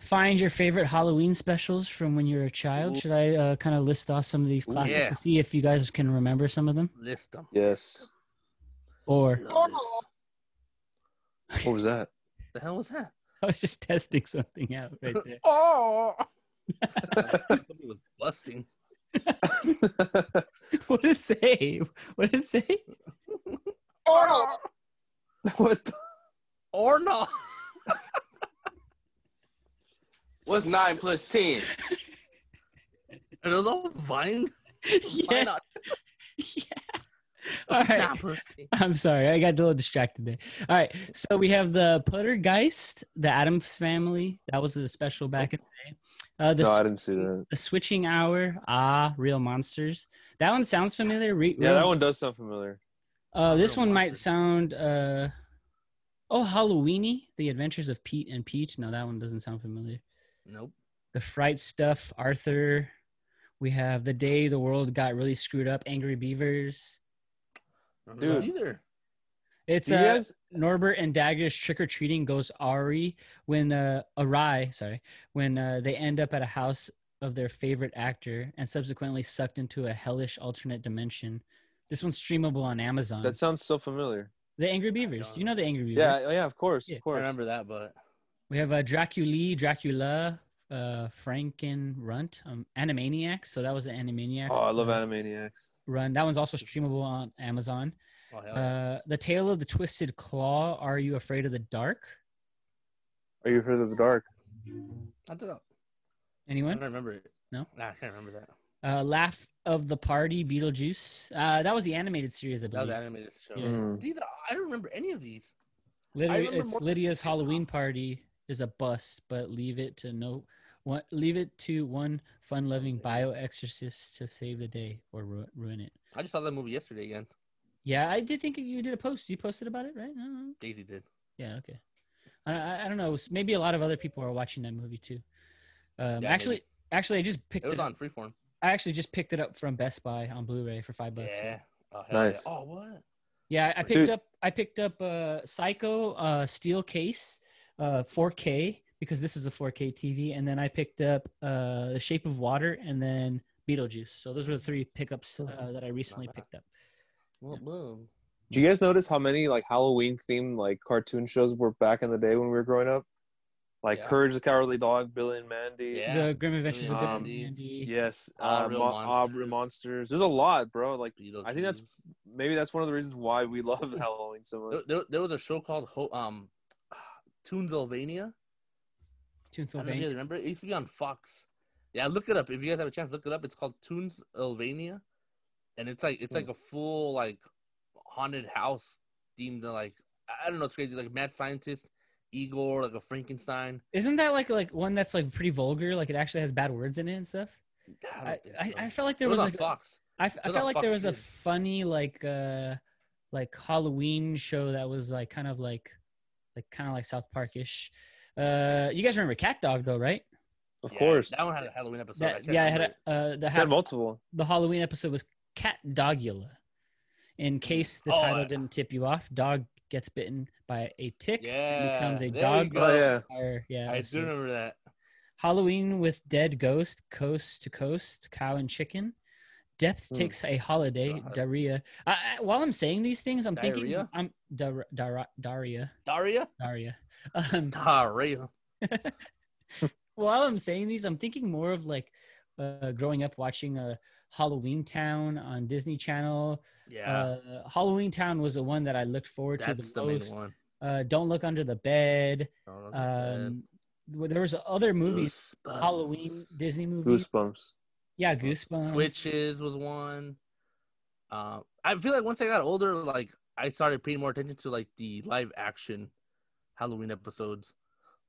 find your favorite Halloween specials from when you were a child. Should I uh, kind of list off some of these classics yeah. to see if you guys can remember some of them? List them. Yes. Or oh. What was that? The hell was that? I was just testing something out right there. Oh, something was busting. What did it say? What did it say? Or no. What? The? Or no. What's nine plus ten? Are those all Vine? Yeah. Why not? Yeah. All right. I'm sorry. I got a little distracted there. All right. So we have the Poltergeist, the Addams Family. That was the special back oh. in the day. Uh, the no, I didn't see that. The Switching Hour, Ah, Real Monsters. That one sounds familiar. Re- yeah, real- that one does sound familiar. Uh, this real one monsters. might sound, uh, oh, Halloweeny, The Adventures of Pete and Pete. No, that one doesn't sound familiar. Nope. The Fright Stuff, Arthur. We have The Day the World Got Really Screwed Up, Angry Beavers. Dude, either. It's uh, guys- Norbert and Dagger's trick-or-treating goes awry when uh, awry, sorry, when uh, they end up at a house of their favorite actor and subsequently sucked into a hellish alternate dimension. This one's streamable on Amazon. That sounds so familiar. The Angry Beavers. You know the Angry Beavers. Yeah, yeah, of course, yeah. of course. I remember that, but... We have uh, Dracula, Dracula, uh, Frankenrunt, um, Animaniacs. So that was the Animaniacs. Oh, I love uh, Animaniacs. Run. That one's also streamable on Amazon. Oh, hell yeah. Uh, the Tale of the Twisted Claw. Are you afraid of the dark? Are you afraid of the dark? I don't know. Anyone? I don't remember it. No? Nah, I can't remember that. Uh, Laugh of the Party, Beetlejuice. Uh, that was the animated series, I believe. That was the animated show. Yeah. Mm. These, I don't remember any of these. Literally, it's Lydia's Halloween Party is a bust, but leave it to no one. Leave it to one fun-loving bio-exorcist to save the day or ru- ruin it. I just saw that movie yesterday again. Yeah, I did think you did a post. You posted about it, right? No. Daisy did. Yeah, okay. I I don't know. Maybe a lot of other people are watching that movie too. Um, yeah, actually, maybe. actually, I just picked it, was it on up. Freeform. I actually just picked it up from Best Buy on Blu-ray for five bucks. Yeah. So. Oh, nice. Yeah. Oh, what? Yeah, I picked Dude. up. I picked up a uh, Psycho uh, steel case, uh, four K because this is a four K T V, and then I picked up uh, The Shape of Water and then Beetlejuice. So those were the three pickups uh, that I recently picked up. Well, boom. Do you guys notice how many like Halloween themed like cartoon shows were back in the day when we were growing up? Like yeah. Courage the Cowardly Dog, Billy and Mandy. Yeah. The Grim Adventures um, of Billy and Mandy. Yes. Uh, Real Mon- Monsters. Monsters. There's a lot, bro. Like I think that's maybe that's one of the reasons why we love Halloween so much. There, there, there was a show called Ho- um Toonsylvania. Toonsylvania. I don't know if you remember it? It used to be on Fox. Yeah, look it up. If you guys have a chance, look it up. It's called Toonsylvania. And it's like it's like a full like haunted house themed to like I don't know, it's crazy, like mad scientist Igor, like a Frankenstein. Isn't that like like one that's like pretty vulgar? Like it actually has bad words in it and stuff. God, I, I, so. I, I felt like there it was, was like Fox. I, I felt like Fox there was kids. a funny like uh like Halloween show that was like kind of like like kind of like South Park-ish. Uh, you guys remember Cat Dog though, right? Of yeah, course. That one had a Halloween episode. That, I yeah, it had a, uh, the it had multiple. The Halloween episode was Cat Dogula. In case the oh, title I, didn't tip you off, dog gets bitten by a tick yeah, and becomes a dog. Oh, yeah. Or, yeah, I do remember that. Halloween with dead ghost, coast to coast, cow and chicken. Death mm. takes a holiday, God. Daria. I, I, while I'm saying these things, I'm Diarrhea? thinking I'm Dar, Dar, Daria. Daria? Daria. Um, Daria. While I'm saying these, I'm thinking more of like uh, growing up watching a Halloween Town on Disney Channel. Yeah, uh, Halloween Town was the one that I looked forward That's to the, the most. Main one. Uh, Don't Look Under the Bed. Don't look um, under the bed. There was other movies, Goosebumps. Halloween Disney movies. Goosebumps. Yeah, Goosebumps. Witches was one. Uh, I feel like once I got older, like I started paying more attention to like the live action Halloween episodes.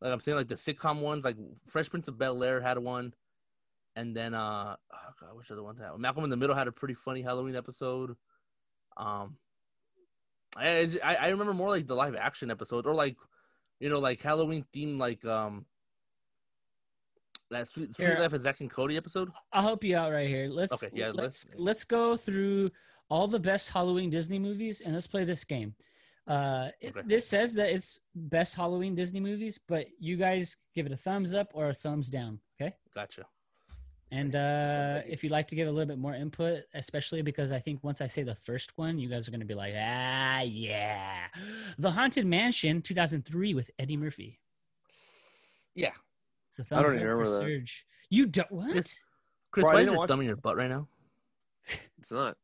Like I'm saying, like the sitcom ones, like Fresh Prince of Bel-Air had one. And then, uh, oh God, which other one that Malcolm in the Middle had a pretty funny Halloween episode. Um, I, I remember more like the live action episode or like, you know, like Halloween themed, like, um, that Sweet, Sweet Life of Zack and Cody episode. I'll help you out right here. Let's, okay, yeah, let's, let's, let's go through all the best Halloween Disney movies and let's play this game. Uh, it, okay. This says that it's best Halloween Disney movies, but you guys give it a thumbs up or a thumbs down. Okay. Gotcha. And uh, if you'd like to give a little bit more input, especially because I think once I say the first one, you guys are going to be like, ah, yeah. The Haunted Mansion, two thousand three with Eddie Murphy. Yeah. It's a thumbs I don't up remember for that. Surge. You don't, what? It's, Chris, Bro, why is your thumb in your butt right now? It's not.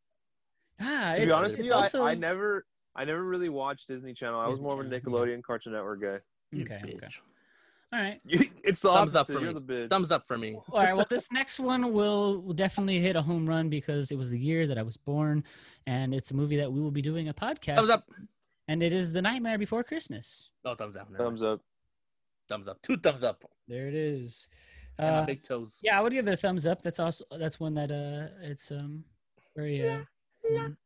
Ah, to it's, be honest it's with you, also... I, I, never, I never really watched Disney Channel. I was Disney more of a Nickelodeon yeah. Cartoon Network guy. Okay, you bitch. okay. All right. It's the thumbs up for You're me. The bitch. Thumbs up for me. All right. Well, this next one will, will definitely hit a home run because it was the year that I was born, and it's a movie that we will be doing a podcast. Thumbs up. And it is The Nightmare Before Christmas. Oh, thumbs up. Never. Thumbs up. Thumbs up. Two thumbs up. There it is. Uh, big toes. Yeah, I would give it a thumbs up. That's also that's one that uh, it's um very uh,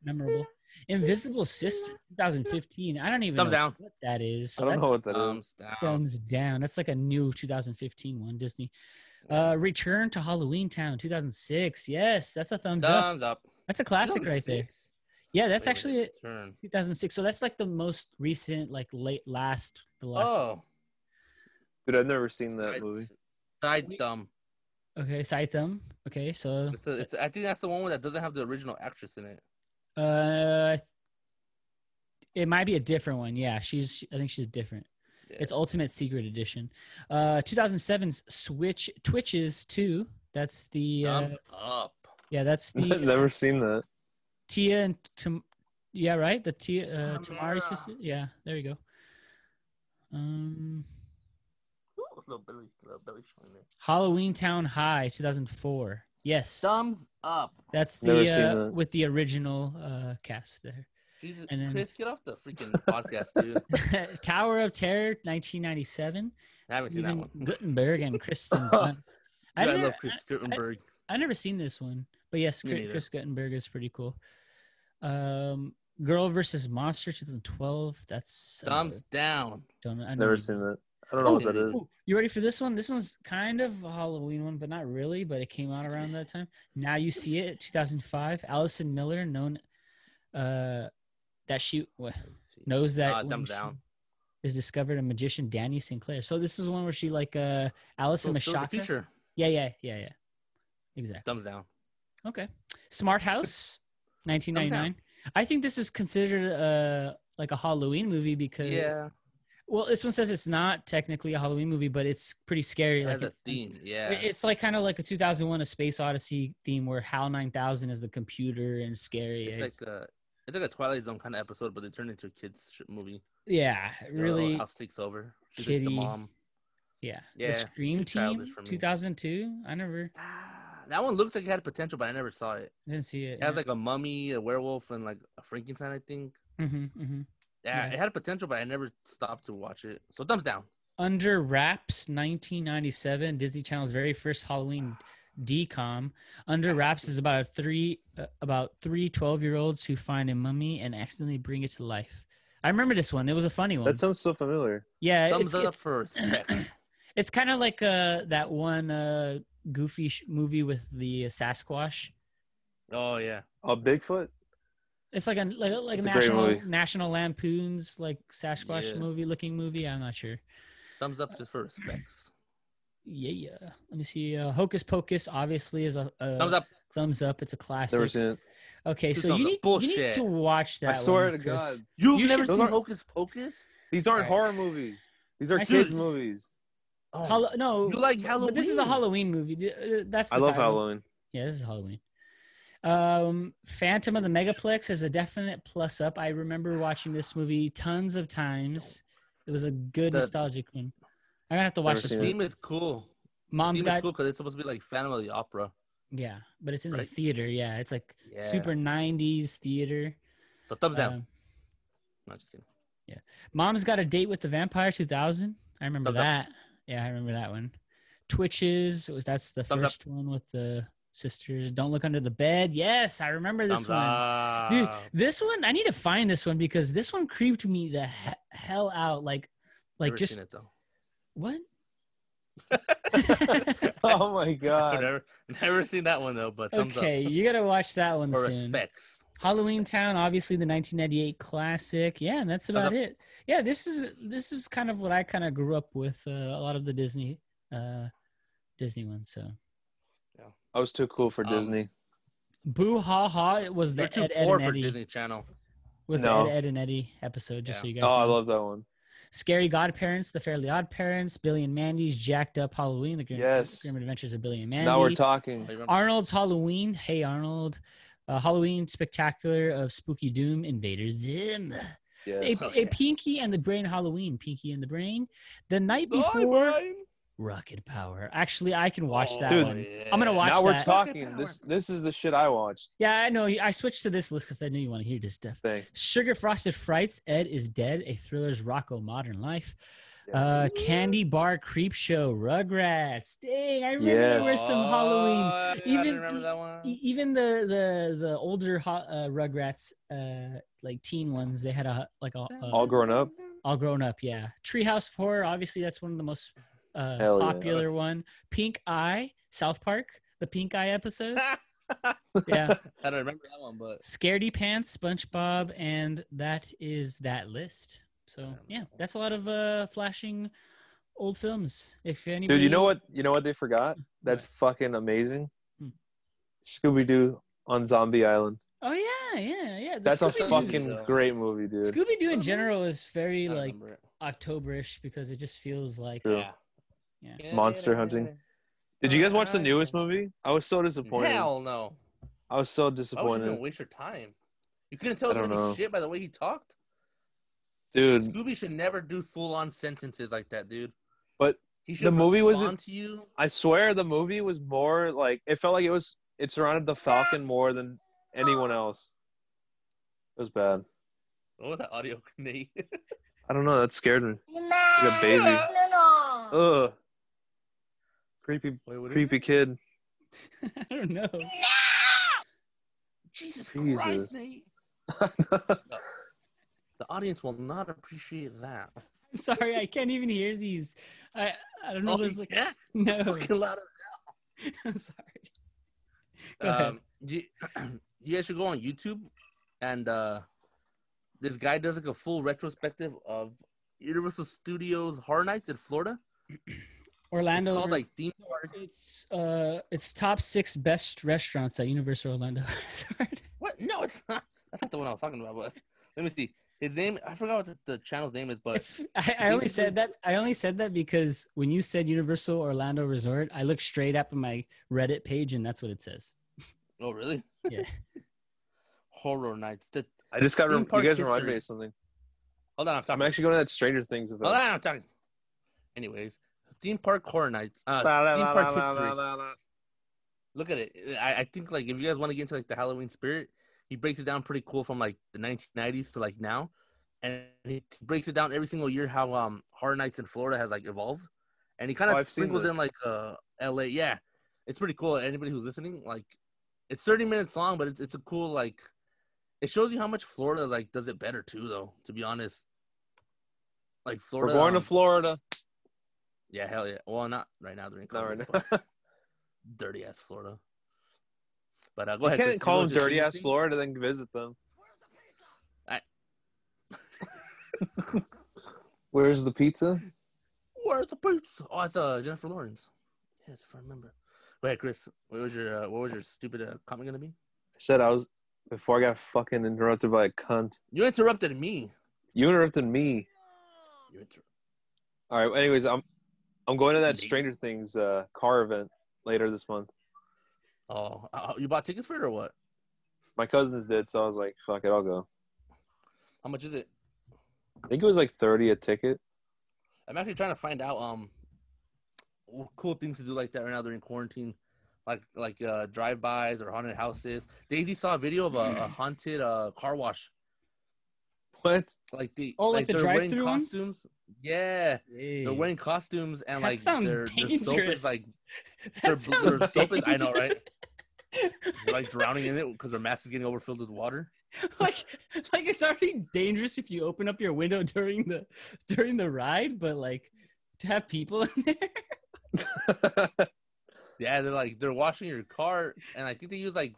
memorable. Invisible Sister, twenty fifteen. I don't even thumbs know down. what that is. So I don't know what that thumbs is. Down. Thumbs down. That's like a new two thousand fifteen one, Disney. Uh, Return to Halloween Town, two thousand six. Yes, that's a thumbs, thumbs up. up. That's a classic right there. Yeah, that's Wait, actually return. two thousand six. So that's like the most recent, like late last. The last oh. Dude, I've never seen that side, movie. Side Thumb. Okay, Side Thumb. Okay, so. It's a, it's, I think that's the one that doesn't have the original actress in it. Uh, it might be a different one. Yeah, she's. I think she's different. Yeah. It's Ultimate Secret Edition. Uh, two thousand seven's Switch Twitches two. That's the. Uh, Thumbs up. Yeah, that's the. I've never uh, seen that. Tia and Tam. Yeah, right. The Tia uh, Tamari sister. Yeah, there you go. Um. Ooh, little Billy, little Billy Halloween Town High, two thousand four. Yes. Thumbs up. That's the uh, that. with the original uh, cast there. Jesus, and then, Chris, get off the freaking podcast, dude. Tower of Terror, nineteen ninety-seven. I haven't Steven seen that one. Guttenberg and Kristen Dunst. I, I love Chris I, Guttenberg. I, I, I never seen this one, but yes, Chris, Chris Guttenberg is pretty cool. Um, Girl versus Monster, two thousand twelve. That's thumbs uh, down. Don't I never seen that. I don't know oh, what that is. Oh, you ready for this one? This one's kind of a Halloween one, but not really, but it came out around that time. Now You See It, two thousand five. Allison Miller, known uh, that she what, knows that uh, when she down. is discovered a magician, Danny Sinclair. So this is one where she like uh, Allison Mashaka. Yeah, yeah, yeah, yeah. Exactly. Thumbs down. Okay. Smart House, nineteen ninety-nine. I think this is considered uh, like a Halloween movie because... Yeah. Well, this one says it's not technically a Halloween movie, but it's pretty scary. It has like a theme, it's, yeah. It's like kind of like a two thousand one A Space Odyssey theme where HAL nine thousand is the computer and scary. It's, it's like a it's like a Twilight Zone kind of episode, but they turned into a kids movie. Yeah, really. The house takes over. She's like the mom. Yeah. yeah. The Scream Team, two thousand two. I never. That one looks like it had potential, but I never saw it. I didn't see it. It yeah. has like a mummy, a werewolf, and like a Frankenstein, I think. Mm-hmm, mm-hmm. Yeah, yeah, it had a potential, but I never stopped to watch it. So thumbs down. Under Wraps, nineteen ninety-seven, Disney Channel's very first Halloween D COM. Under Wraps is about a three uh, about three twelve-year-olds who find a mummy and accidentally bring it to life. I remember this one. It was a funny one. That sounds so familiar. Yeah, thumbs it's, up it's, for it's kind of like uh, that one uh, goofy sh- movie with the uh, Sasquatch. Oh yeah, oh Bigfoot. It's like a like, like a national National Lampoon's like Sasquatch yeah. movie looking movie. I'm not sure. Thumbs up to for respects. Yeah, yeah. Let me see. Uh, Hocus Pocus obviously is a, a thumbs up. Thumbs up. It's a classic. Never seen it. Okay, Just so you need, you need to watch that. I swear one, to Chris. God, you've you never seen are, Hocus Pocus? These aren't right. horror movies. These are I kids' see, movies. Oh. Hol- no, you like Halloween? But this is a Halloween movie. That's I love title. Halloween. Yeah, this is Halloween. Um, Phantom of the Megaplex is a definite plus up. I remember watching this movie tons of times. It was a good the, nostalgic one. I'm gonna have to watch this. The theme is cool. Mom's the got cool because it's supposed to be like Phantom of the Opera. Yeah, but it's in right. the theater. Yeah, it's like yeah. super nineties theater. So thumbs down. Um, no, just kidding. Yeah, Mom's Got a Date with the Vampire two thousand. I remember thumbs that. Up. Yeah, I remember that one. Twitches was that's the thumbs first up. One with the sisters. Don't Look Under the Bed. Yes, I remember this thumbs one. Up. Dude, this one I need to find this one because this one creeped me the he- hell out. Like, like Never just seen it, though. What? Oh my god, never, never seen that one though, but thumbs okay up. You gotta watch that one for soon. Respects. Halloween Town, obviously the nineteen ninety-eight classic. Yeah, and that's about it. Yeah, this is this is kind of what I kind of grew up with, uh, a lot of the Disney uh Disney ones. So yeah, I was too cool for um, Disney. Boo Ha Ha. It was the Ed, Ed and Eddie Disney Channel was no. the Ed, Ed and Eddie episode, just yeah. so you guys oh know. I love that one. Scary Godparents, The Fairly Odd Parents, Billy and Mandy's Jacked Up Halloween, The Grim, yes. Grim Adventures of Billy and Mandy. Now we're talking. Arnold's Halloween, Hey Arnold, uh, Halloween Spectacular of Spooky Doom, Invader Zim, yes. a, okay. a Pinky and the Brain Halloween, Pinky and the Brain, The Night Before, Bye, Rocket Power. Actually, I can watch oh, that dude, one. Yeah. I'm gonna watch that. Now we're that. talking. This this is the shit I watched. Yeah, I know. I switched to this list because I knew you want to hear this stuff. Thanks. Sugar Frosted Frights, Ed is Dead, A Thriller's Rocco Modern Life, yes. uh, Candy Bar Creep Show, Rugrats. Dang, I remember yes. there were some oh, Halloween. Even I didn't remember that one. E- even the the the older uh, Rugrats, uh, like teen ones, they had a like a, a all grown up. All grown up, yeah. Treehouse of Horror, obviously, that's one of the most. Uh, popular yeah. one. Pink Eye, South Park, the Pink Eye episode. Yeah, I don't remember that one, but Scaredy Pants, SpongeBob, and that is that list. So yeah, that's a lot of uh, flashing old films. If anybody, dude, you know what, you know what they forgot? That's what? Fucking amazing. Hmm. Scooby Doo on Zombie Island. Oh yeah, yeah, yeah. The that's Scooby-Doo a fucking is, uh, great movie, dude. Scooby Doo in general is very like Octoberish because it just feels like. True. Yeah. Yeah. Monster hunting. Did you guys watch the newest movie? I was so disappointed. Hell no. I was so disappointed. I was gonna waste your time. You couldn't tell any shit by the way he talked. Dude, Scooby should never do full-on sentences like that, dude. But he the movie was to you. I swear the movie was more like it felt like it was it surrounded the Falcon more than anyone else. It was bad. What was that audio grenade? I don't know. That scared me. Like a baby. Ugh. Creepy, Wait, creepy kid. I don't know. No! Jesus, Jesus Christ, Nate. The audience will not appreciate that. I'm sorry, I can't even hear these. I I don't know. Oh, there's like yeah? no. Fucking loud as hell. I'm sorry. Go um, ahead. You, you guys should go on YouTube, and uh, this guy does like a full retrospective of Universal Studios Horror Nights in Florida. Orlando. It's called, like, theme park. It's uh, it's top six best restaurants at Universal Orlando. What? No, it's not. That's not the one I was talking about. But let me see. His name. I forgot what the, the channel's name is. But it's, I, I only said that. I only said that because when you said Universal Orlando Resort, I looked straight up at my Reddit page, and that's what it says. Oh, really? Yeah. Horror Nights. The, I just got. Rem- you guys remind me of something. Hold on, I'm talking. I'm actually going to that Stranger Things event. Hold on, I'm talking. Anyways. Theme Park Horror Nights. Uh, la, theme la, Park la, History. La, la, la. Look at it. I, I think, like, if you guys want to get into, like, the Halloween spirit, he breaks it down pretty cool from, like, the nineteen nineties to, like, now. and he breaks it down every single year how um Horror Nights in Florida has like evolved, and he kind of oh, sprinkles in like uh L A. Yeah, it's pretty cool. Anybody who's listening, like, it's thirty minutes long, but it's it's a cool like. It shows you how much Florida like does it better too, though. To be honest, like Florida. We're going um, to Florida. Yeah, hell yeah. Well, not right now. They're in Colorado, not right now. Dirty ass Florida. But uh, go you ahead. You can't call them dirty ass things? Florida, then visit them. Where's the pizza? Where's the pizza? Oh, it's uh, Jennifer Lawrence. Yes, if I remember. Go ahead, Chris. What was your uh, what was your stupid uh, comment gonna be? I said I was before I got fucking interrupted by a cunt. You interrupted me. You interrupted me. You interrupted. All right. Anyways, I'm I'm going to that Nate. Stranger Things uh, car event later this month. Oh, uh, you bought tickets for it or what? My cousins did, so I was like, "Fuck it, I'll go." How much is it? I think it was like thirty a ticket. I'm actually trying to find out um cool things to do like that right now. They're in quarantine, like like uh, drive-bys or haunted houses. Daisy saw a video of a, a haunted uh, car wash. What? Like the oh, like, like the drive-through costumes. Yeah, hey. They're wearing costumes and that like sounds their, dangerous. Their soap is like their, their soap is I know right. They're like drowning in it because their mask is getting overfilled with water. like like it's already dangerous if you open up your window during the during the ride, but like to have people in there. Yeah, they're like they're washing your car and I think they use like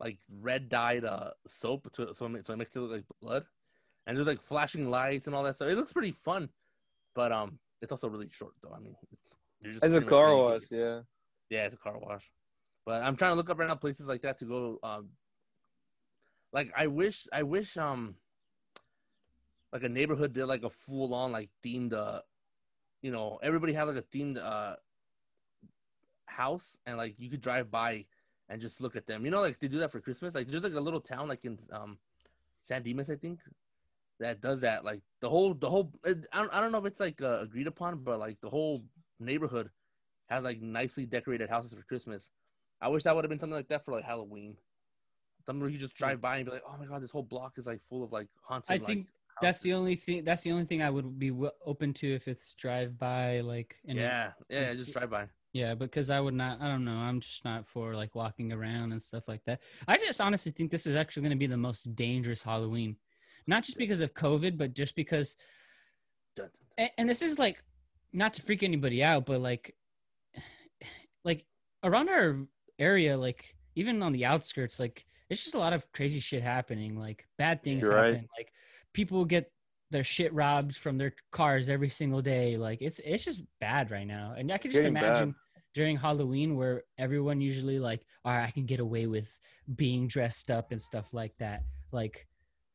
like red dyed uh soap to so it, so it makes it look like blood, and there's like flashing lights and all that stuff. It looks pretty fun, but um it's also really short though. I mean it's you're just it's a car wash. Yeah, yeah, it's a car wash, but I'm trying to look up right now places like that to go. um Like I wish, I wish, um, like a neighborhood did like a full on like themed, uh, you know, everybody had like a themed uh house, and like you could drive by and just look at them. You know, like they do that for Christmas. Like there's like a little town like in um San Dimas, I think, that does that. Like the whole, the whole. I don't, I don't know if it's like uh, agreed upon, but like the whole neighborhood has like nicely decorated houses for Christmas. I wish that would have been something like that for like Halloween. Some where you just drive by and be like, "Oh my god, this whole block is like full of like haunted." I think like, that's the only thing. That's the only thing I would be w- open to if it's drive by, like. In yeah, a, yeah, just drive by. Yeah, because I would not. I don't know. I'm just not for like walking around and stuff like that. I just honestly think this is actually going to be the most dangerous Halloween, not just because of COVID, but just because. Dun, dun, dun. And, and this is like, not to freak anybody out, but like, like around our area, like even on the outskirts, like. It's just a lot of crazy shit happening, like bad things You're happen. Right. Like people get their shit robbed from their cars every single day. Like it's it's just bad right now. And I can just Getting imagine bad. During Halloween where everyone usually like, all right, I can get away with being dressed up and stuff like that. Like,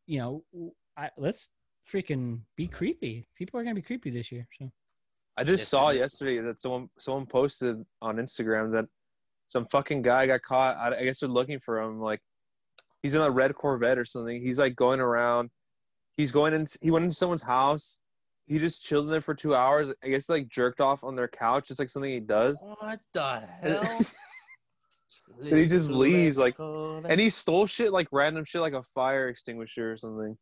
you know, I, let's freaking be creepy. People are going to be creepy this year. So I just it's saw yesterday that someone someone posted on Instagram that some fucking guy got caught. I, I guess they're looking for him. Like, he's in a red Corvette or something. He's like going around. He's going in. He went into someone's house. He just chilled in there for two hours. I guess like jerked off on their couch. Just like something he does. What the hell? And he just leaves like, and he stole shit like random shit like a fire extinguisher or something.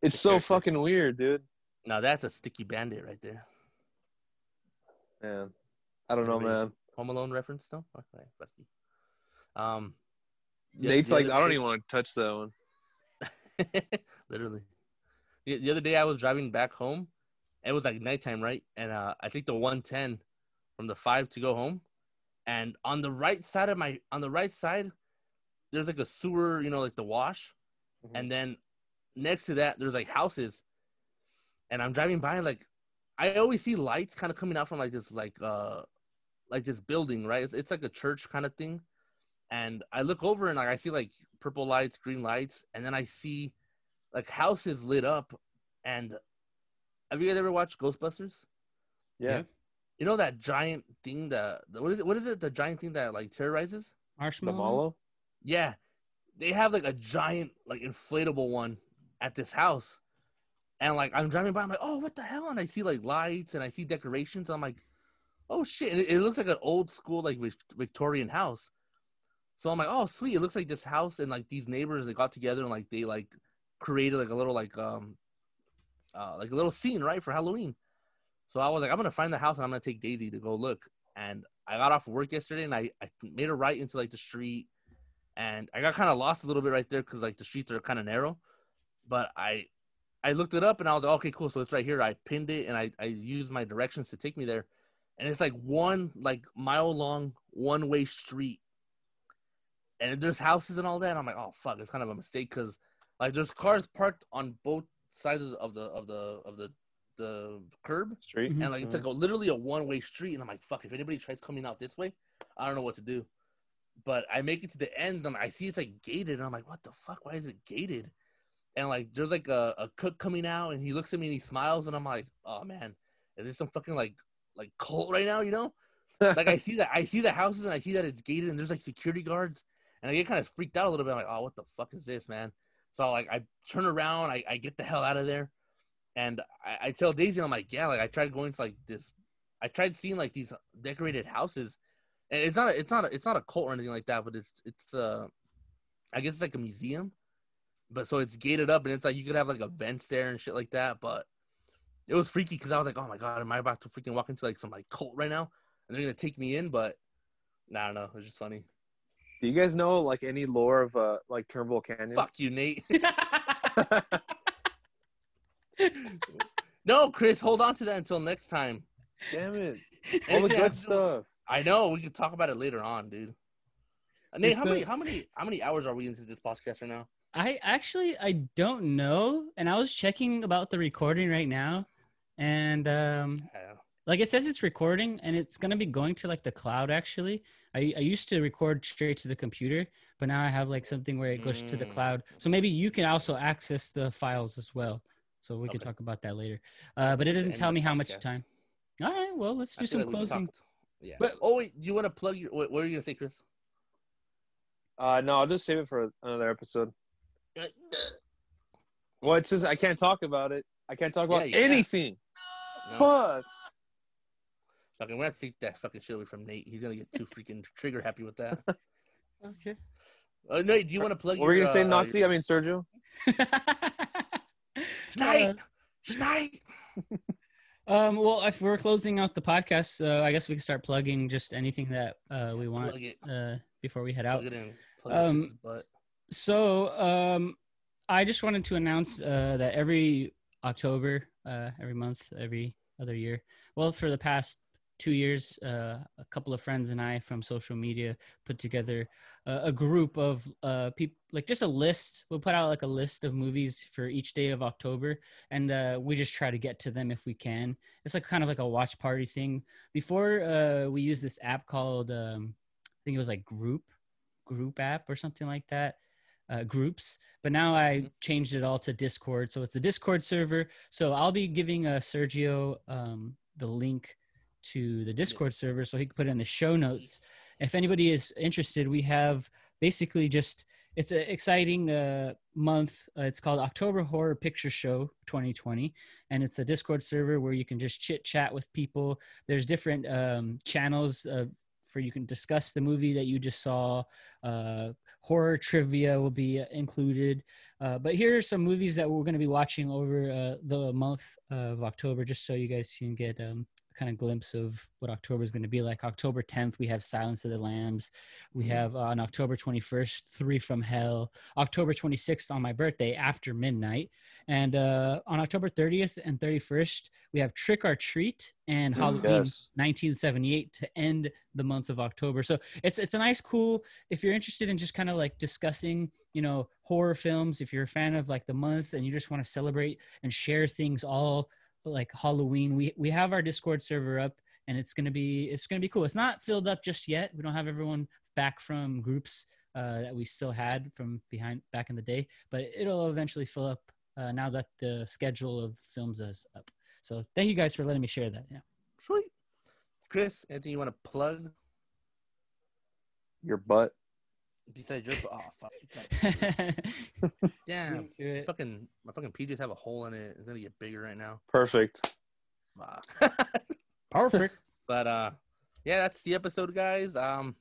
It's so fucking weird, dude. Now that's a sticky bandit right there. Man, I don't know, man. Home Alone reference though. Okay, fuck you. Um. Yeah, Nate's like, I don't day, even want to touch that one. Literally. The, the other day I was driving back home. It was like nighttime, right? And uh, I think the one ten from the five to go home. And on the right side of my, on the right side, there's like a sewer, you know, like the wash. Mm-hmm. And then next to that, there's like houses. And I'm driving by and like, I always see lights kind of coming out from like this, like, uh, like this building, right? It's, it's like a church kind of thing. And I look over and like I see like purple lights, green lights, and then I see like houses lit up. And have you guys ever watched Ghostbusters? Yeah. You know that giant thing that what is it? What is it? The giant thing that like terrorizes? Marshmallow. The mallow? Yeah, they have like a giant like inflatable one at this house, and like I'm driving by, I'm like, oh, what the hell? And I see like lights and I see decorations. I'm like, oh shit! And it, it looks like an old school like Victorian house. So I'm like, oh, sweet. It looks like this house and, like, these neighbors, they got together and, like, they, like, created like a little like um uh like a little scene, right, for Halloween. So I was like, I'm gonna find the house and I'm gonna take Daisy to go look. And I got off work yesterday and I, I made a right into like the street, and I got kind of lost a little bit right there because like the streets are kind of narrow. But I I looked it up and I was like, okay, cool, so it's right here. I pinned it and I, I used my directions to take me there. And it's like one like mile long one way street. And there's houses and all that. And I'm like, oh fuck, it's kind of a mistake because like there's cars parked on both sides of the of the of the the curb street, and like it's like a, literally a one way street. And I'm like, fuck, if anybody tries coming out this way, I don't know what to do. But I make it to the end and I see it's like gated, and I'm like, what the fuck? Why is it gated? And like there's like a, a cook coming out, and he looks at me and he smiles, and I'm like, oh man, is this some fucking like like cult right now? You know, like I see that I see the houses and I see that it's gated, and there's like security guards. And I get kind of freaked out a little bit. I'm like, oh, what the fuck is this, man? So, like, I turn around. I, I get the hell out of there. And I, I tell Daisy, I'm like, yeah, like, I tried going to, like, this. I tried seeing, like, these decorated houses. And it's not a, it's not a, it's not a cult or anything like that, but it's, it's uh, I guess it's, like, a museum. But so it's gated up, and it's, like, you could have, like, events there and shit like that. But it was freaky because I was like, oh, my God, am I about to freaking walk into, like, some, like, cult right now? And they're going to take me in, but nah, I don't know. It was just funny. Do you guys know, like, any lore of, uh, like, Turnbull Canyon? Fuck you, Nate. No, Chris, hold on to that until next time. Damn it. All the good stuff. I know. We can talk about it later on, dude. Uh, Nate, how many, how many how many hours are we into this podcast right now? I actually, I don't know. And I was checking about the recording right now. And, um, yeah. like, it says it's recording, and it's going to be going to, like, the cloud, actually. I, I used to record straight to the computer, but now I have like something where it goes mm. to the cloud. So maybe you can also access the files as well. So we okay. can talk about that later. Uh, but it doesn't tell me how much time. All right, well, let's do I some closing. Yeah. But, oh, wait, you want to plug your – what are you going to say, Chris? Uh, no, I'll just save it for another episode. Well, it's just I can't talk about it. I can't talk about yeah, anything. No. Fuck. Fucking, we're gonna take that fucking shit away from Nate. He's gonna get too freaking trigger happy with that. Okay. Uh, Nate, do you want to plug? What your, were you gonna say, uh, Nazi? Your... I mean, Sergio. Nate, Nate. Um. Well, if we're closing out the podcast, uh, I guess we can start plugging just anything that uh, we want uh, before we head out. Plug it in. Plug um. It so, um, I just wanted to announce uh, that every October, uh, every month, every other year, well, for the past. Two years, uh, a couple of friends and I from social media put together uh, a group of uh, people, like just a list. We'll put out like a list of movies for each day of October, and uh, we just try to get to them if we can. It's like kind of like a watch party thing. Before uh, we used this app called, um, I think it was like Group, Group app or something like that. Uh, groups, but now I changed it all to Discord. So it's the Discord server. So I'll be giving uh, Sergio um, the link to the Discord server so he can put it in the show notes. If anybody is interested, we have basically just, it's an exciting uh, month. Uh, it's called October Horror Picture Show twenty twenty. And it's a Discord server where you can just chit chat with people. There's different um, channels uh, for you can discuss the movie that you just saw. Uh, horror trivia will be included. Uh, but here are some movies that we're going to be watching over uh, the month of October, just so you guys can get um, kind of glimpse of what October is going to be like. October tenth, we have Silence of the Lambs. We have uh, on October twenty-first, Three from Hell. October twenty-sixth, on my birthday, After Midnight. And uh, on October thirtieth and thirty-first, we have Trick or Treat and Halloween yes. nineteen seventy-eight to end the month of October. So it's it's a nice, cool, if you're interested in just kind of like discussing, you know, horror films, if you're a fan of like the month and you just want to celebrate and share things all like Halloween, we we have our Discord server up, and it's gonna be it's gonna be cool. It's not filled up just yet. We don't have everyone back from groups uh, that we still had from behind back in the day, but it'll eventually fill up uh, now that the schedule of films is up. So thank you guys for letting me share that. Yeah, sweet. Chris, anything you want to plug? Your butt. Besides your oh fuck. Damn. Fucking my fucking P Js have a hole in it. It's gonna get bigger right now. Perfect. Fuck. Perfect. But uh yeah, that's the episode, guys. Um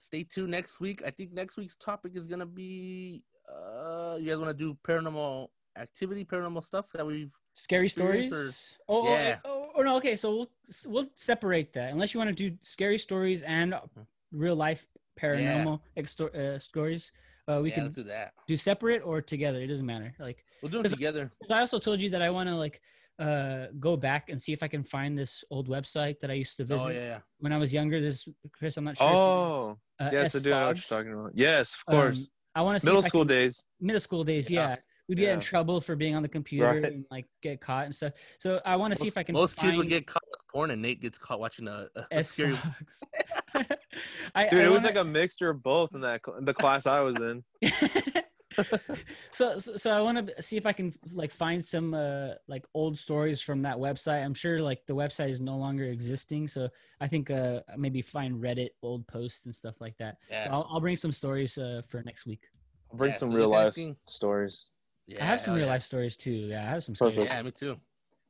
stay tuned next week. I think next week's topic is gonna be uh, you guys want to do paranormal activity, paranormal stuff that we've scary stories? Or... Oh, yeah. oh, oh, oh, no. Okay, so we'll we'll separate that. Unless you want to do scary stories and real life paranormal yeah. extor- uh, stories, uh, we yeah, can let's do that. Do separate or together. It doesn't matter. Like we'll do it together. Because I also told you that I want to like. Uh, go back and see if I can find this old website that I used to visit oh, yeah. when I was younger. This Chris, I'm not sure. Oh, you, uh, yes, I do know what you're talking about. Yes, of course. Um, I want to see middle school can, days. Middle school days, yeah. yeah. We'd yeah. get in trouble for being on the computer right. and like get caught and stuff. So I want to see if I can. Most find... kids would get caught with porn, and Nate gets caught watching a, a S scary. I, Dude, I it wanna... was like a mixture of both in that cl- the class I was in. so, so so I want to see if I can like find some uh like old stories from that website. I'm sure like the website is no longer existing, so I think uh maybe find Reddit old posts and stuff like that. yeah. So I'll, I'll bring some stories uh for next week. I'll bring yeah, some so real life anything? stories. yeah, I have some real yeah. life stories too. yeah I have some stories. yeah me too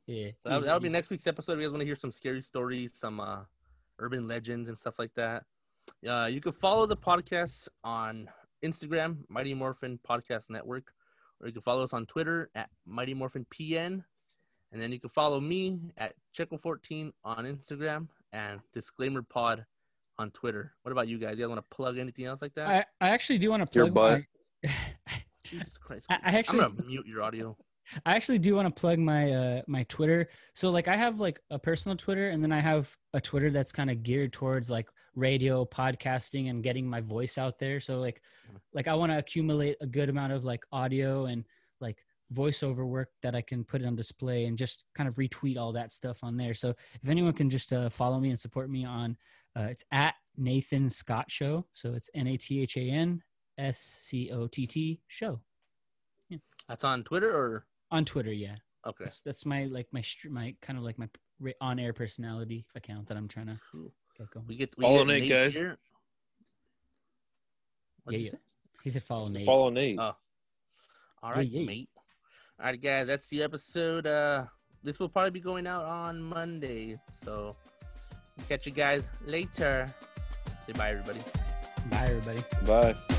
yeah so that'll, that'll be next week's episode. You guys want to hear some scary stories, some uh urban legends and stuff like that. Uh you can follow the podcast on Instagram, Mighty Morphin Podcast Network, or you can follow us on Twitter at Mighty Morphin P N, and then you can follow me at Checo fourteen on Instagram and Disclaimer Pod on Twitter. What about you guys? You guys want to plug anything else like that? I, I actually do want to plug your butt. My... Jesus Christ! I, I actually I'm gonna mute your audio. I actually do want to plug my uh, my Twitter. So like I have like a personal Twitter, and then I have a Twitter that's kind of geared towards like radio, podcasting, and getting my voice out there. So like like I want to accumulate a good amount of like audio and like voiceover work that I can put on display and just kind of retweet all that stuff on there. So if anyone can just uh, follow me and support me on uh, it's at Nathan Scott Show. So it's N A T H A N S C O T T Show. Yeah. That's on Twitter or? On Twitter, yeah. Okay. That's, that's my like my my kind of like my on-air personality account that I'm trying to get going. We get we follow get Nate, Nate guys. Here. Yeah, yeah. He said follow it's Nate. Follow Nate. Oh. All right, yeah, yeah. mate. All right, guys. That's the episode. Uh, this will probably be going out on Monday, so we'll catch you guys later. Say bye, everybody. Bye, everybody. Bye.